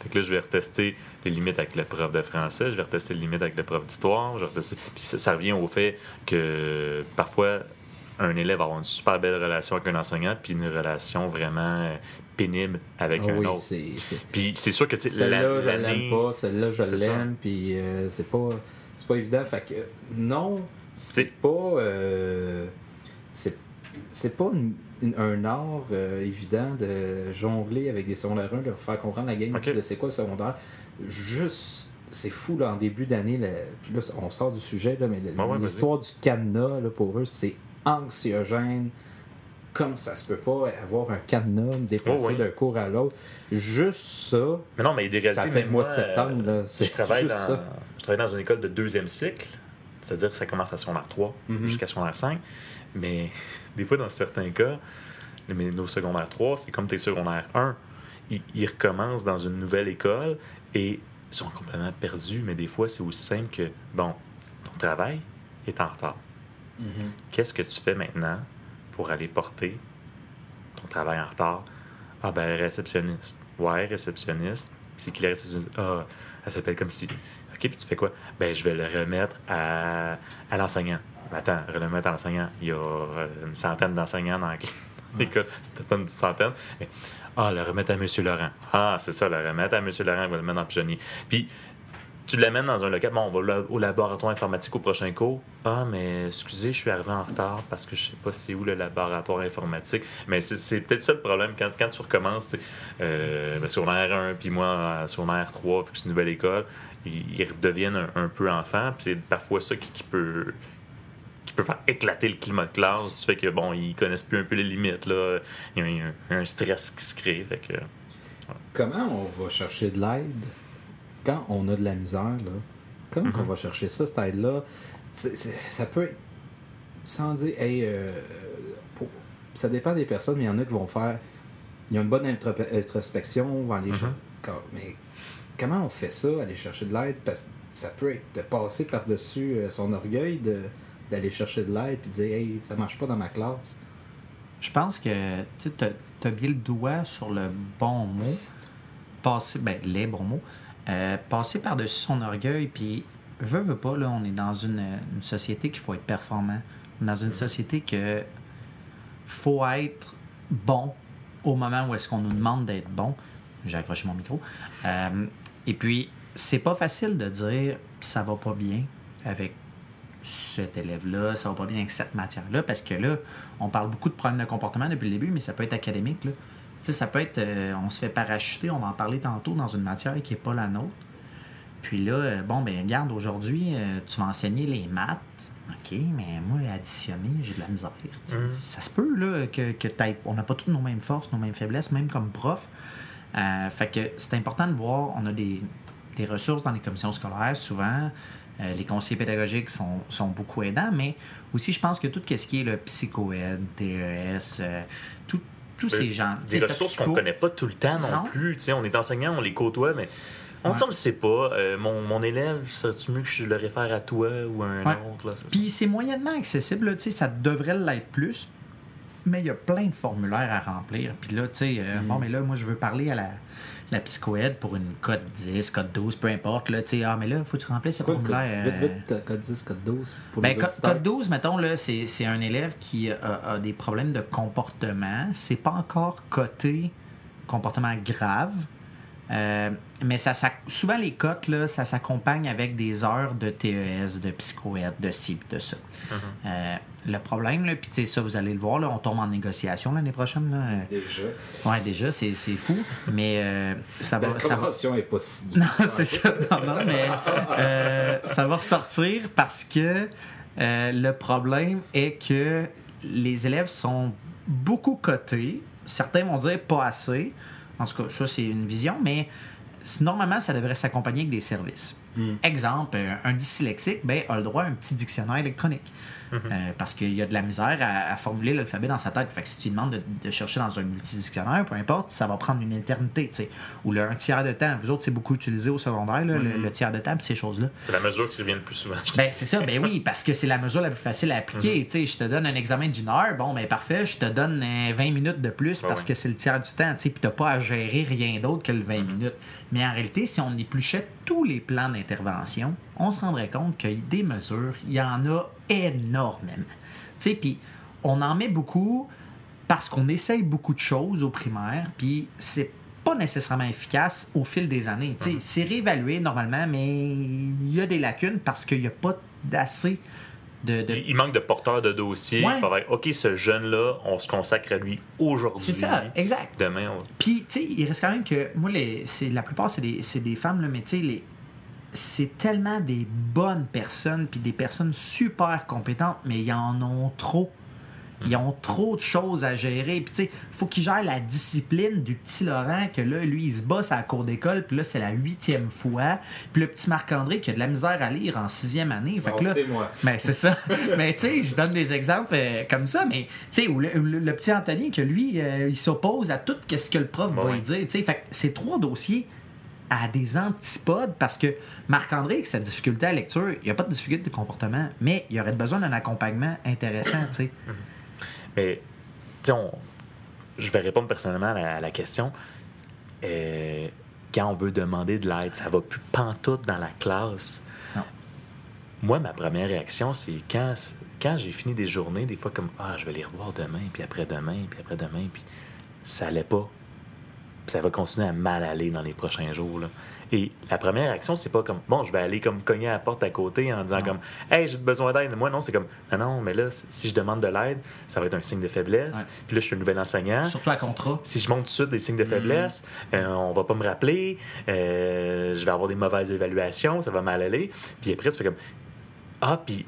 Fait que là, je vais retester les limites avec le prof de français, je vais retester les limites avec le prof d'histoire. Je vais retester... Puis ça, ça revient au fait que parfois, un élève va avoir une super belle relation avec un enseignant, puis une relation vraiment pénible avec ah, un oui, autre. C'est, c'est... Puis c'est sûr que tu sais, celle-là, la, je l'année... l'aime pas, celle-là, je c'est l'aime, puis euh, c'est, pas, c'est pas évident. Fait que non, c'est, c'est... pas. Euh, c'est, c'est pas une. un art euh, évident de jongler avec des secondaires un, de faire comprendre la game okay. de c'est quoi le secondaire. Juste, c'est fou, là, en début d'année, là, puis là, on sort du sujet, là, mais oh, ouais, l'histoire vas-y. du cadenas, là, pour eux, c'est anxiogène comme ça se peut pas avoir un cadenas déplacé oh oui. d'un cours à l'autre. Juste ça. Mais non, mais il y a des réalités. Ça fait le mois de septembre. Euh, là, c'est je, travaille juste dans, ça. je travaille dans une école de deuxième cycle, c'est-à-dire que ça commence à secondaire trois mm-hmm. jusqu'à secondaire cinq. Mais des fois, dans certains cas, mais nos secondaires trois, c'est comme tes secondaires un. Ils, ils recommencent dans une nouvelle école et ils sont complètement perdus. Mais des fois, c'est aussi simple que, bon, ton travail est en retard. Mm-hmm. Qu'est-ce que tu fais maintenant pour aller porter ton travail en retard? Ah ben, réceptionniste. Ouais, réceptionniste. C'est qui la réceptionniste? Ah, elle s'appelle comme si. OK, puis tu fais quoi? Ben, je vais le remettre à, à l'enseignant. Mais attends, le remettre à l'enseignant. Il y a une centaine d'enseignants dans l'école. Peut-être une centaine. Mais, ah, le remettre à M. Laurent. Ah, c'est ça, le remettre à M. Laurent. Il va le mettre en pigeonnier. Puis, tu l'amènes dans un local. Bon, on va au laboratoire informatique au prochain cours. Ah, mais excusez, je suis arrivé en retard parce que je sais pas c'est où le laboratoire informatique. Mais c'est, c'est peut-être ça le problème. Quand, quand tu recommences, euh, ben, sur R un, puis moi, sur R trois, vu que c'est une nouvelle école, ils, ils redeviennent un, un peu enfants. Puis c'est parfois ça qui, qui peut... qui peut faire éclater le climat de classe du fait que, bon, ils connaissent plus un peu les limites, là. Il y a un, il y a un stress qui se crée, fait que... Ouais. Comment on va chercher de l'aide quand on a de la misère, là? Comment mm-hmm. on va chercher ça, cette aide-là? C'est, c'est, ça peut être... Sans dire, hey, euh, pour... ça dépend des personnes, mais il y en a qui vont faire... Il y a une bonne introspection, vont aller mm-hmm. chercher... Mais comment on fait ça, aller chercher de l'aide? Parce que ça peut être de passer par-dessus son orgueil de... d'aller chercher de l'aide et de dire « Hey, ça marche pas dans ma classe. » Je pense que tu as bien le doigt sur le bon mot, passer, ben, les bons mots, euh, passer par-dessus son orgueil, puis veut, veut pas, là, on est dans une, une société qu'il faut être performant, dans une société que faut être bon au moment où est-ce qu'on nous demande d'être bon. J'ai accroché mon micro. Euh, et puis, c'est pas facile de dire « ça va pas bien » avec cet élève-là, ça va pas bien avec cette matière-là, parce que là, on parle beaucoup de problèmes de comportement depuis le début, mais ça peut être académique, là. Tu sais, ça peut être, euh, on se fait parachuter, on va en parler tantôt, dans une matière qui n'est pas la nôtre. Puis là, euh, bon, ben regarde, aujourd'hui, euh, tu vas enseigner les maths. OK, mais moi, additionner, j'ai de la misère. Mm. Ça se peut, là, que, que t'ailles... On n'a pas toutes nos mêmes forces, nos mêmes faiblesses, même comme prof. Euh, fait que c'est important de voir, on a des, des ressources dans les commissions scolaires, souvent... Euh, les conseillers pédagogiques sont, sont beaucoup aidants, mais aussi, je pense que tout ce qui est le psycho-aide, D E S, euh, tous euh, ces gens... Des ressources qu'on ne connaît pas tout le temps non, non. plus. T'sais, on est enseignant, on les côtoie, mais on ne ouais. sait pas. Euh, mon, mon élève, serais-tu mieux que je le réfère à toi ou à un ouais. autre? Là, c'est Puis ça. C'est moyennement accessible. Là, ça devrait l'être plus, mais il y a plein de formulaires à remplir. Puis là, tu sais, euh, mm. bon, mais là, moi, je veux parler à la... la psycho-aide pour une code dix, code douze, peu importe, là, tu sais, ah, mais là, il faut que tu remplisses ce formulaire. Vite, vite, code dix, code douze. Pour ben, code, code douze, mettons, là, c'est, c'est un élève qui a, a des problèmes de comportement. C'est pas encore coté comportement grave, euh, mais ça, ça, souvent, les cotes, là, ça s'accompagne avec des heures de T E S, de psycho-aide, de ci, de ça. Mm-hmm. Euh, le problème, là, puis tu sais, ça, vous allez le voir, là, on tombe en négociation l'année prochaine. Là. Déjà. Oui, déjà, c'est, c'est fou, mais euh, ça va... La convention n'est pas signée. Non, c'est ça, non, non, mais euh, ça va ressortir parce que euh, le problème est que les élèves sont beaucoup cotés, certains vont dire pas assez, en tout cas, ça, c'est une vision, mais normalement, ça devrait s'accompagner avec des services. Mm. Exemple, un dyslexique ben, a le droit à un petit dictionnaire électronique. Mm-hmm. Euh, parce qu'il y a de la misère à, à formuler l'alphabet dans sa tête. Fait que si tu lui demandes de, de chercher dans un multidictionnaire, peu importe, ça va prendre une éternité, tu sais. Ou le un tiers de temps. Vous autres, c'est beaucoup utilisé au secondaire, là, mm-hmm. le, le tiers de temps et ces choses-là. C'est la mesure qui revient le plus souvent. Ben, c'est ça, ben oui, parce que c'est la mesure la plus facile à appliquer. Mm-hmm. Tu sais, je te donne un examen d'une heure, bon, ben parfait, je te donne euh, vingt minutes de plus ben parce oui. que c'est le tiers du temps, tu sais, puis t'as pas à gérer rien d'autre que le vingt mm-hmm. minutes. Mais en réalité, si on épluchait tous les plans d'intervention, on se rendrait compte que des mesures, il y en a énormément. Tu sais, puis on en met beaucoup parce qu'on essaye beaucoup de choses au primaire, puis c'est pas nécessairement efficace au fil des années. Tu sais, mm-hmm. c'est réévalué normalement, mais il y a des lacunes parce qu'il n'y a pas d'assez de, de... Il manque de porteurs de dossiers. Ouais. OK, ce jeune-là, on se consacre à lui aujourd'hui. C'est ça, exact. Demain, on... Puis, tu sais, il reste quand même que... Moi, les, c'est, la plupart, c'est des, c'est des femmes, là, mais tu sais, les... c'est tellement des bonnes personnes puis des personnes super compétentes, mais ils en ont trop. Ils ont trop de choses à gérer. Puis, tu sais, il faut qu'ils gèrent la discipline du petit Laurent, que là, lui, il se bosse à la cour d'école, puis là, c'est la huitième fois. Puis le petit Marc-André qui a de la misère à lire en sixième année. Fait bon, que là, c'est moi. Ben, c'est ça. Mais, tu sais, je donne des exemples euh, comme ça, mais, tu sais, le, le, le petit Anthony, que lui, euh, il s'oppose à tout ce que le prof bon, va lui dire. Tu sais, fait que c'est trois dossiers à des antipodes, parce que Marc-André, avec sa difficulté à la lecture, il n'y a pas de difficulté de comportement, mais il aurait besoin d'un accompagnement intéressant, tu sais. Mais, tu sais, je vais répondre personnellement à la, à la question. Euh, quand on veut demander de l'aide, ça va plus pantoute dans la classe. Non. Moi, ma première réaction, c'est quand, quand j'ai fini des journées, des fois comme « Ah, je vais les revoir demain, puis après-demain, puis après-demain, puis ça allait pas. » Ça va continuer à mal aller dans les prochains jours, là. Et la première action, c'est pas comme bon, je vais aller comme cogner à la porte à côté en disant non. comme hey, j'ai besoin d'aide. Moi, non, c'est comme non, non, mais là, si je demande de l'aide, ça va être un signe de faiblesse. Ouais. Puis là, je suis un nouvel enseignant. Surtout à contrat. Si, si je monte tout de suite des signes de faiblesse, mm-hmm. euh, on va pas me rappeler, euh, je vais avoir des mauvaises évaluations, ça va mal aller. Puis après, tu fais comme ah, puis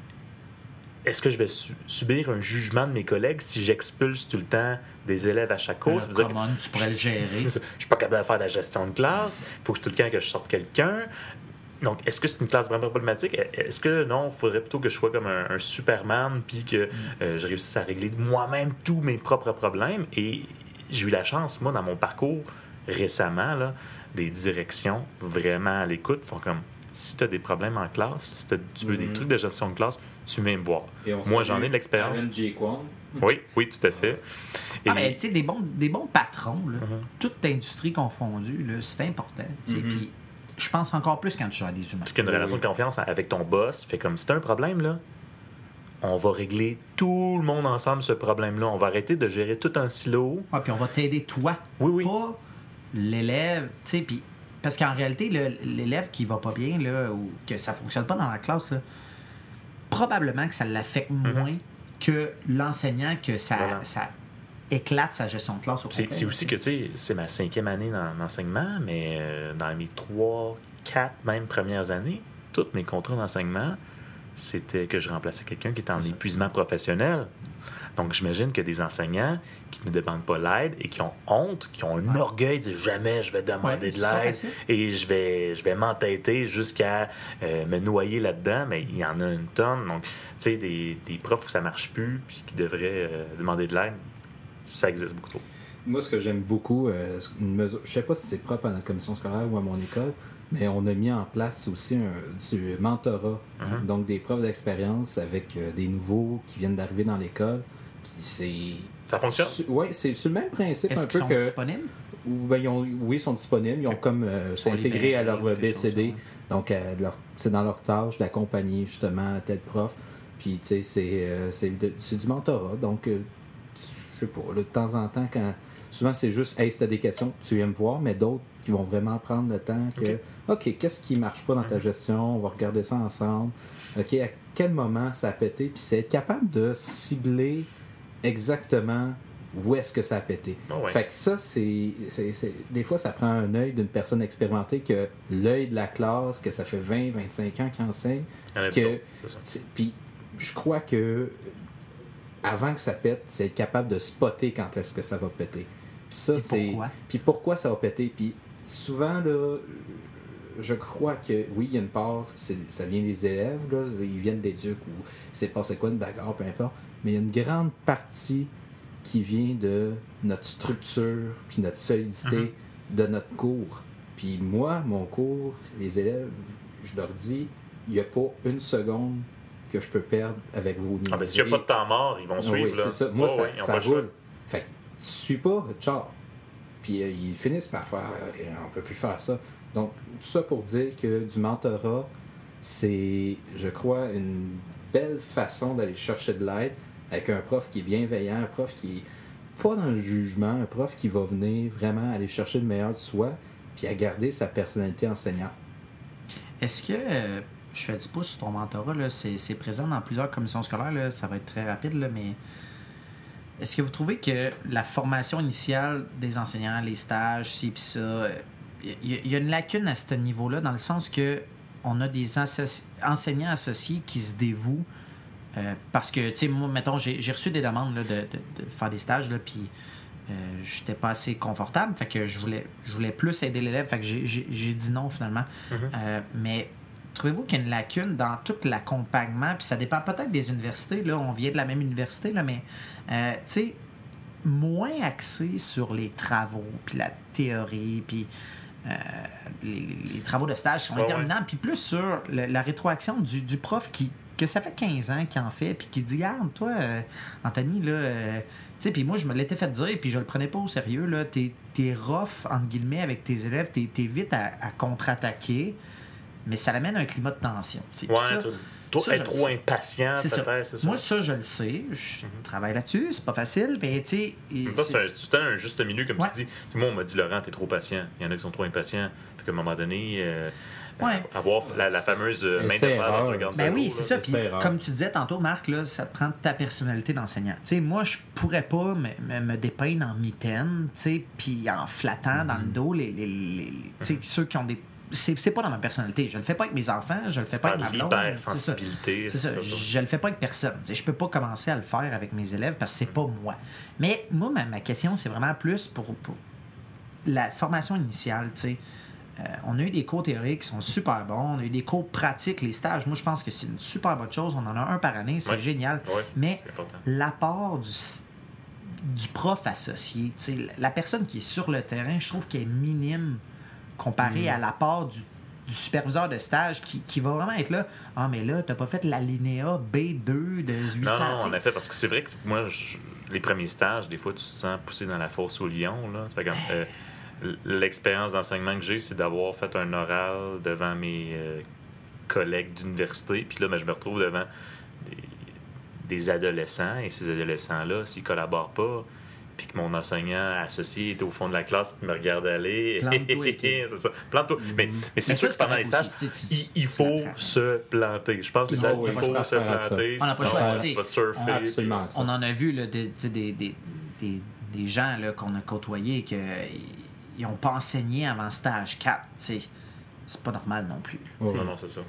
est-ce que je vais su- subir un jugement de mes collègues si j'expulse tout le temps des élèves à chaque cours? Comment tu pourrais je, le gérer? Je ne suis pas capable de faire de la gestion de classe. Il faut que tout le temps que je sorte quelqu'un. Donc, est-ce que c'est une classe vraiment problématique? Est-ce que non, il faudrait plutôt que je sois comme un, un Superman puis que mm. euh, je réussisse à régler moi-même tous mes propres problèmes? Et j'ai eu la chance, moi, dans mon parcours récemment, là, des directions vraiment à l'écoute font comme si tu as des problèmes en classe, si tu veux mm. des trucs de gestion de classe, tu viens me voir. Moi, j'en ai de l'expérience. Oui, oui, tout à fait. Et... Ah, mais ben, tu sais, des bons, des bons patrons, là, mm-hmm. toute industrie confondue, là, c'est important. Mm-hmm. Puis je pense encore plus quand tu gères des humains. Parce qu'une oui. relation de confiance avec ton boss, fait comme si t'as un problème, là, on va régler tout le monde ensemble ce problème-là. On va arrêter de gérer tout en silo. Ah, puis on va t'aider, toi. Oui, oui. Pas l'élève, tu sais, puis parce qu'en réalité, là, l'élève qui va pas bien, là, ou que ça fonctionne pas dans la classe, là, probablement que ça l'affecte moins mm-hmm. que l'enseignant, que ça, voilà. ça éclate sa gestion de classe. Au c'est, c'est aussi que, tu sais, c'est ma cinquième année dans l'enseignement, mais euh, dans mes trois, quatre, même premières années, tous mes contrats d'enseignement, c'était que je remplaçais quelqu'un qui était en épuisement professionnel. Donc, j'imagine que des enseignants qui ne demandent pas l'aide et qui ont honte, qui ont un ouais. orgueil, disent jamais je vais demander ouais, de l'aide et je vais, je vais m'entêter jusqu'à euh, me noyer là-dedans. Mais il y en a une tonne. Donc, tu sais, des, des profs où ça marche plus puis qui devraient euh, demander de l'aide, ça existe beaucoup trop. Moi, ce que j'aime beaucoup, euh, une mesure, je sais pas si c'est propre à notre commission scolaire ou à mon école, mais on a mis en place aussi un, du mentorat. Mm-hmm. Donc, des profs d'expérience avec euh, des nouveaux qui viennent d'arriver dans l'école. Puis c'est... Ça fonctionne? Oui, c'est sur le même principe. Est-ce un peu que... Est-ce qu'ils sont disponibles? Ben, ils ont... Oui, ils sont disponibles. Ils ont comme euh, s'intégrer à leur B C D. Donc, à leur... c'est dans leur tâche d'accompagner justement tel prof. Puis, tu sais, c'est, euh, c'est, de... c'est du mentorat. Donc, euh, je sais pas, là, de temps en temps, quand... Souvent, c'est juste, hey, si t'as des questions, tu viens me voir, mais d'autres qui vont vraiment prendre le temps que, OK, okay qu'est-ce qui marche pas dans ta gestion? On va regarder ça ensemble. OK, à quel moment ça a pété? Puis c'est être capable de cibler exactement où est-ce que ça a pété. Oh ouais. Fait que ça, c'est, c'est, c'est... Des fois, ça prend un œil d'une personne expérimentée que l'œil de la classe, que ça fait vingt, vingt-cinq ans qu'il enseigne. Que... Puis je crois que avant que ça pète, c'est être capable de spotter quand est-ce que ça va péter. Puis ça, c'est... Pourquoi? Puis pourquoi ça va péter? Puis souvent, là, je crois que, oui, il y a une part, c'est... ça vient des élèves, là, ils viennent des ducs ou c'est passé quoi, une bagarre, peu importe. Mais il y a une grande partie qui vient de notre structure puis notre solidité mm-hmm. de notre cours. Puis moi, mon cours, les élèves, je leur dis, il n'y a pas une seconde que je peux perdre avec vos niveaux. Ah ben, s'il n'y a pas de temps mort, ils vont suivre. Oui, là. C'est ça. Moi, oh, ça, oui, ça roule. Fait que tu ne suis pas, ciao. Puis euh, ils finissent par faire, euh, on ne peut plus faire ça. Donc, tout ça pour dire que du mentorat, c'est, je crois, une belle façon d'aller chercher de l'aide avec un prof qui est bienveillant, un prof qui est pas dans le jugement, un prof qui va venir vraiment aller chercher le meilleur de soi puis à garder sa personnalité enseignante. Est-ce que, euh, je fais du pouce sur ton mentorat, là, c'est, c'est présent dans plusieurs commissions scolaires, là, ça va être très rapide, là, mais est-ce que vous trouvez que la formation initiale des enseignants, les stages, ci pis ça, il y, y a une lacune à ce niveau-là, dans le sens que on a des asso- enseignants associés qui se dévouent Euh, parce que, tu sais, moi, mettons, j'ai, j'ai reçu des demandes là, de, de, de faire des stages, là, puis euh, j'étais pas assez confortable, fait que je voulais, je voulais plus aider l'élève, fait que j'ai, j'ai, j'ai dit non, finalement. Mm-hmm. Euh, mais trouvez-vous qu'il y a une lacune dans tout l'accompagnement, puis ça dépend peut-être des universités, là, on vient de la même université, là, mais, euh, tu sais, moins axé sur les travaux, puis la théorie, puis... Euh, les, les travaux de stage sont ah interminables, ouais. Puis plus sur le, la rétroaction du, du prof qui que ça fait quinze ans qu'il en fait, puis qui dit « Garde, toi, euh, Anthony, là, euh, tu sais, puis moi, je me l'étais fait dire, puis je le prenais pas au sérieux, là, t'es, t'es rough, entre guillemets, avec tes élèves, t'es, t'es vite à, à contre-attaquer, mais ça amène un climat de tension. » Ouais, ça, toi, toi ça, être trop impatient, c'est peut-être, ça. c'est ça. Moi, ça, je le sais, je mm-hmm. travaille là-dessus, c'est pas facile, mais tu sais... C'est tout un juste milieu, comme ouais. tu dis. T'sais, moi, on m'a dit « Laurent, t'es trop patient. » Il y en a qui sont trop impatients, puis qu'à un moment donné... Euh, Ouais. avoir la, la fameuse main de fer dans un garçon. Ben oui, c'est là. ça. Puis, c'est comme tu disais tantôt, Marc, là, ça te prend ta personnalité d'enseignant. Tu sais, moi, je pourrais pas me, me dépeindre en mitaine, tu sais, puis en flattant mm-hmm. dans le dos les, les, les tu sais, mm-hmm. ceux qui ont des. C'est, c'est pas dans ma personnalité. Je le fais pas avec mes enfants, je le fais pas avec ma blonde. Sensibilité, c'est ça. C'est ça. ça. Je le fais pas avec personne. T'sais, je peux pas commencer à le faire avec mes élèves parce que c'est mm-hmm. pas moi. Mais moi, ma, ma question, c'est vraiment plus pour, pour la formation initiale, tu sais. Euh, on a eu des cours théoriques qui sont super bons, on a eu des cours pratiques, les stages. Moi, je pense que c'est une super bonne chose. On en a un par année, c'est ouais. génial. Ouais, c'est, mais c'est l'apport du, du prof associé, t'sais, la personne qui est sur le terrain, je trouve qu'elle est minime comparée mmh. à l'apport du, du superviseur de stage qui, qui va vraiment être là. Ah, mais là, t'as pas fait l'alinéa B deux de huit cents. Non, non, on a fait, parce que c'est vrai que moi, je, les premiers stages, des fois, tu te sens poussé dans la fosse au lion. Là. Ça fait comme... Euh, L'expérience d'enseignement que j'ai, c'est d'avoir fait un oral devant mes euh, collègues d'université. Puis là, ben, je me retrouve devant des, des adolescents. Et ces adolescents-là, s'ils ne collaborent pas, puis que mon enseignant associé est au fond de la classe puis me regarde aller... Plante-toi. c'est ça. Plante-toi. Mm-hmm. Mais, mais c'est mais sûr ça, que pendant les stages, tu, tu, il, il faut se planter. Je pense que les adultes, il faut se planter. On n'a pas le choix. Tu vas surfer. On en a vu là, des, des, des, des, des gens là, qu'on a côtoyés que... Ils n'ont pas enseigné avant stage quatre, tu sais. C'est pas normal non plus. Oh. Non, non, c'est ça.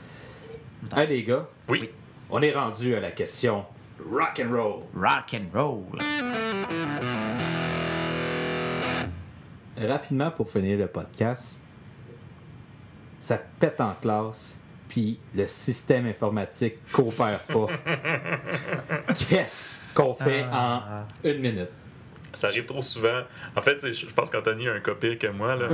Attends. Hey les gars, oui. On est rendu à la question rock and roll. Rock and roll. Rapidement pour finir le podcast, ça pète en classe, puis le système informatique coopère pas. Qu'est-ce qu'on fait ah. en une minute? Ça arrive trop souvent. En fait, je pense qu'Anthony a un cas pire que moi. Là,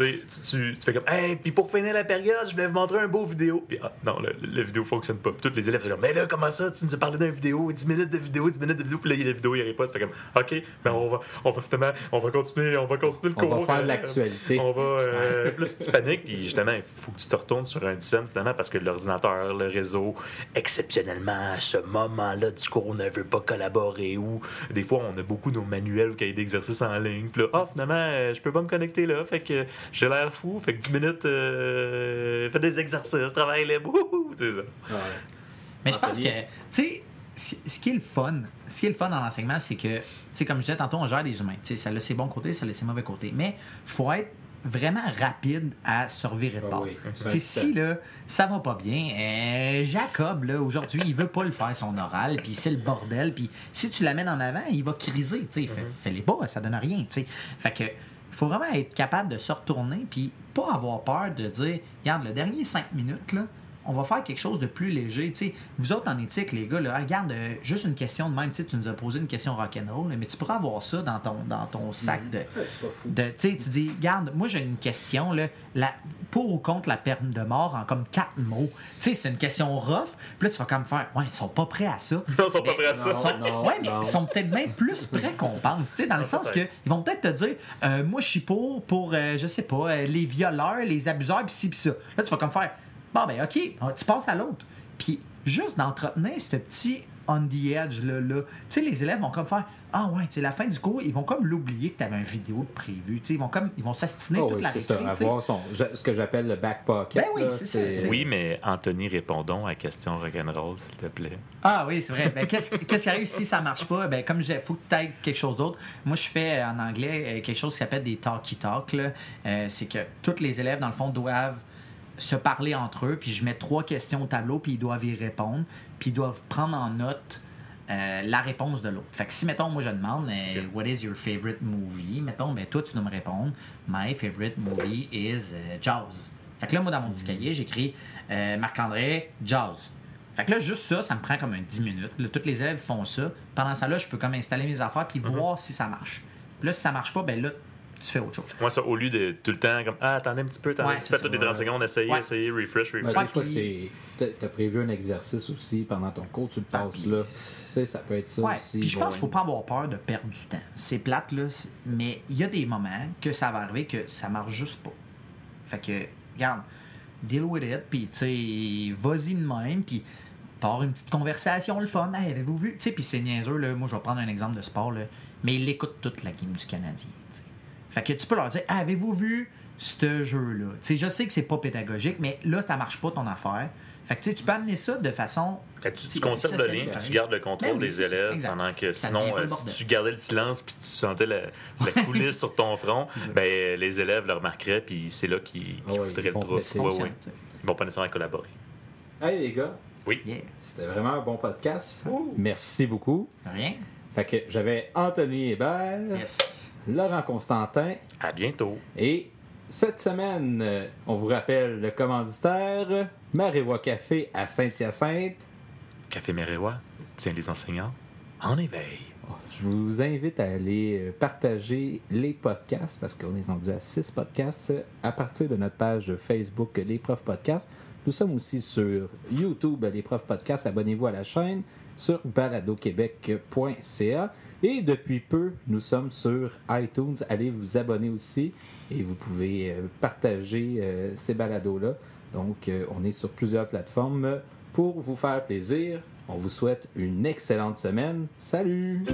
mais, tu, tu, tu fais comme « Hey, puis pour finir la période, je voulais vous montrer un beau vidéo. » Puis ah, non, le, le vidéo fonctionne pas. Puis tous les élèves sont comme « Mais là, comment ça? Tu nous as parlé d'un vidéo, dix minutes de vidéo, dix minutes de vidéo. » Puis là, la vidéo, il n'y arrive pas. Tu fais comme « OK, mais on va, on va finalement, on va continuer, on va continuer le cours. » On va faire de l'actualité. On va... Euh, puis là, si tu paniques, puis justement, il faut que tu te retournes sur un dix cents finalement parce que l'ordinateur, le réseau, exceptionnellement, à ce moment-là du cours, on ne veut pas collaborer. Ou des fois, on a beaucoup nos manuel ou cahier d'exercice en ligne. Puis là, ah, oh, finalement, euh, je peux pas me connecter là. Fait que euh, j'ai l'air fou. Fait que dix minutes, euh, fais des exercices, travaille les bouts. C'est ça. Ouais. Mais je pense que, tu sais, ce qui est le fun, ce qui est le fun dans l'enseignement, c'est que, tu sais, comme je disais tantôt, on gère des humains. Tu sais, ça a ses bons côtés, ça a ses mauvais côtés. Mais faut être vraiment rapide à se revirer de bord. Si là, ça va pas bien, euh, Jacob, là, aujourd'hui, il veut pas le faire son oral, puis c'est le bordel, puis si tu l'amènes en avant, il va criser, tu sais, mm-hmm. fais-les pas, ça donne rien, tu sais. Fait que, faut vraiment être capable de se retourner, puis pas avoir peur de dire, regarde, le dernier cinq minutes, là, on va faire quelque chose de plus léger. T'sais, vous autres en éthique, les gars, là, regarde, euh, juste une question de même. Tu nous as posé une question rock'n'roll, mais tu pourras avoir ça dans ton, dans ton sac de... de tu dis, regarde, moi j'ai une question, là, la, pour ou contre la peine de mort en comme quatre mots. T'sais, c'est une question rough. Puis là, tu vas comme faire, ouais, ils sont pas prêts à ça. Non, ils sont mais, pas prêts à ça. Sont, non, ouais, mais non. Ils sont peut-être même plus prêts qu'on pense. T'sais, dans non, le sens peut-être. que ils vont peut-être te dire, euh, moi je suis pour, pour euh, je sais pas, euh, les violeurs, les abuseurs, pis ci, pis ça. Là, tu vas comme faire... Bon, ben OK, tu passes à l'autre. Puis juste d'entretenir ce petit on the edge, là, là. Tu sais, les élèves vont comme faire « Ah ouais, c'est la fin du cours, ils vont comme l'oublier que tu avais une vidéo de prévue. » Ils vont comme, ils vont s'astiner oh, toute oui, la récré. C'est ça, avoir son, ce que j'appelle le back pocket. Ben oui, là, c'est, c'est ça. Oui, mais Anthony, répondons à la question rock'n'roll, s'il te plaît. Ah oui, c'est vrai. Ben, qu'est-ce, qu'est-ce qui arrive si ça marche pas? Ben, comme je disais, il faut que tu ailles quelque chose d'autre. Moi, je fais en anglais quelque chose qui s'appelle des talkie-talk. Euh, c'est que tous les élèves, dans le fond, doivent se parler entre eux, puis je mets trois questions au tableau, puis ils doivent y répondre, puis ils doivent prendre en note euh, la réponse de l'autre. Fait que si, mettons, moi je demande euh, « What is your favorite movie? » Mettons, ben toi, tu dois me répondre « My favorite movie is euh, Jaws. » Fait que là, moi, dans mon petit cahier, j'écris euh, « Marc-André, Jaws. » Fait que là, juste ça, ça me prend comme un dix minutes. Là, tous les élèves font ça. Pendant ça, là, je peux comme installer mes affaires, puis mm-hmm. voir si ça marche. Puis là, si ça marche pas, ben là, tu fais autre chose. Moi, ouais, ça, au lieu de tout le temps, comme, ah, attendez un petit peu, attendez, ouais, tu fais toutes les trente secondes, essayez, ouais. essayez, refresh, refresh. Ben, des fois, puis... c'est... t'as prévu un exercice aussi pendant ton cours, tu le passes ah, puis... là. Tu sais, ça peut être ça ouais. aussi. Puis je ouais. pense qu'il ne faut pas avoir peur de perdre du temps. C'est plate, là, c'est... mais il y a des moments que ça va arriver que ça marche juste pas. Fait que, regarde, deal with it, puis tu sais, vas-y de même, puis pars une petite conversation, le fun, hey, avez-vous vu? Tu sais, puis c'est niaiseux, là, moi, je vais prendre un exemple de sport, là, mais il écoute toute la game du Canadien, t'sais. Fait que tu peux leur dire ah, « Avez-vous vu ce jeu-là? » Tu sais, je sais que c'est pas pédagogique, mais là, ça marche pas ton affaire. Fait que tu sais, tu peux amener ça de façon... Quand tu, tu conserves le lien, tu gardes le contrôle oui, des élèves, exact. Pendant que ça sinon, euh, si tu gardais le silence puis tu sentais la, la coulisse sur ton front, ben les élèves le remarqueraient puis c'est là qu'ils oh, foutraient le trouble. Ouais, ouais. Ils vont pas nécessairement collaborer. Hey les gars! Oui. Yeah. C'était vraiment un bon podcast. Ouh. Merci beaucoup. Rien. Fait que j'avais Anthony Hébert. Yes. Laurent Constantin. À bientôt. Et cette semaine, on vous rappelle le commanditaire Maréwa Café à Saint-Hyacinthe. Café Maréwa, tiens les enseignants en éveil. Je vous invite à aller partager les podcasts parce qu'on est rendu à six podcasts à partir de notre page Facebook Les Profs Podcasts. Nous sommes aussi sur YouTube Les Profs Podcasts. Abonnez-vous à la chaîne sur baladoquebec point c a. Et depuis peu, nous sommes sur iTunes. Allez vous abonner aussi et vous pouvez partager ces balados-là. Donc, on est sur plusieurs plateformes pour vous faire plaisir. On vous souhaite une excellente semaine. Salut!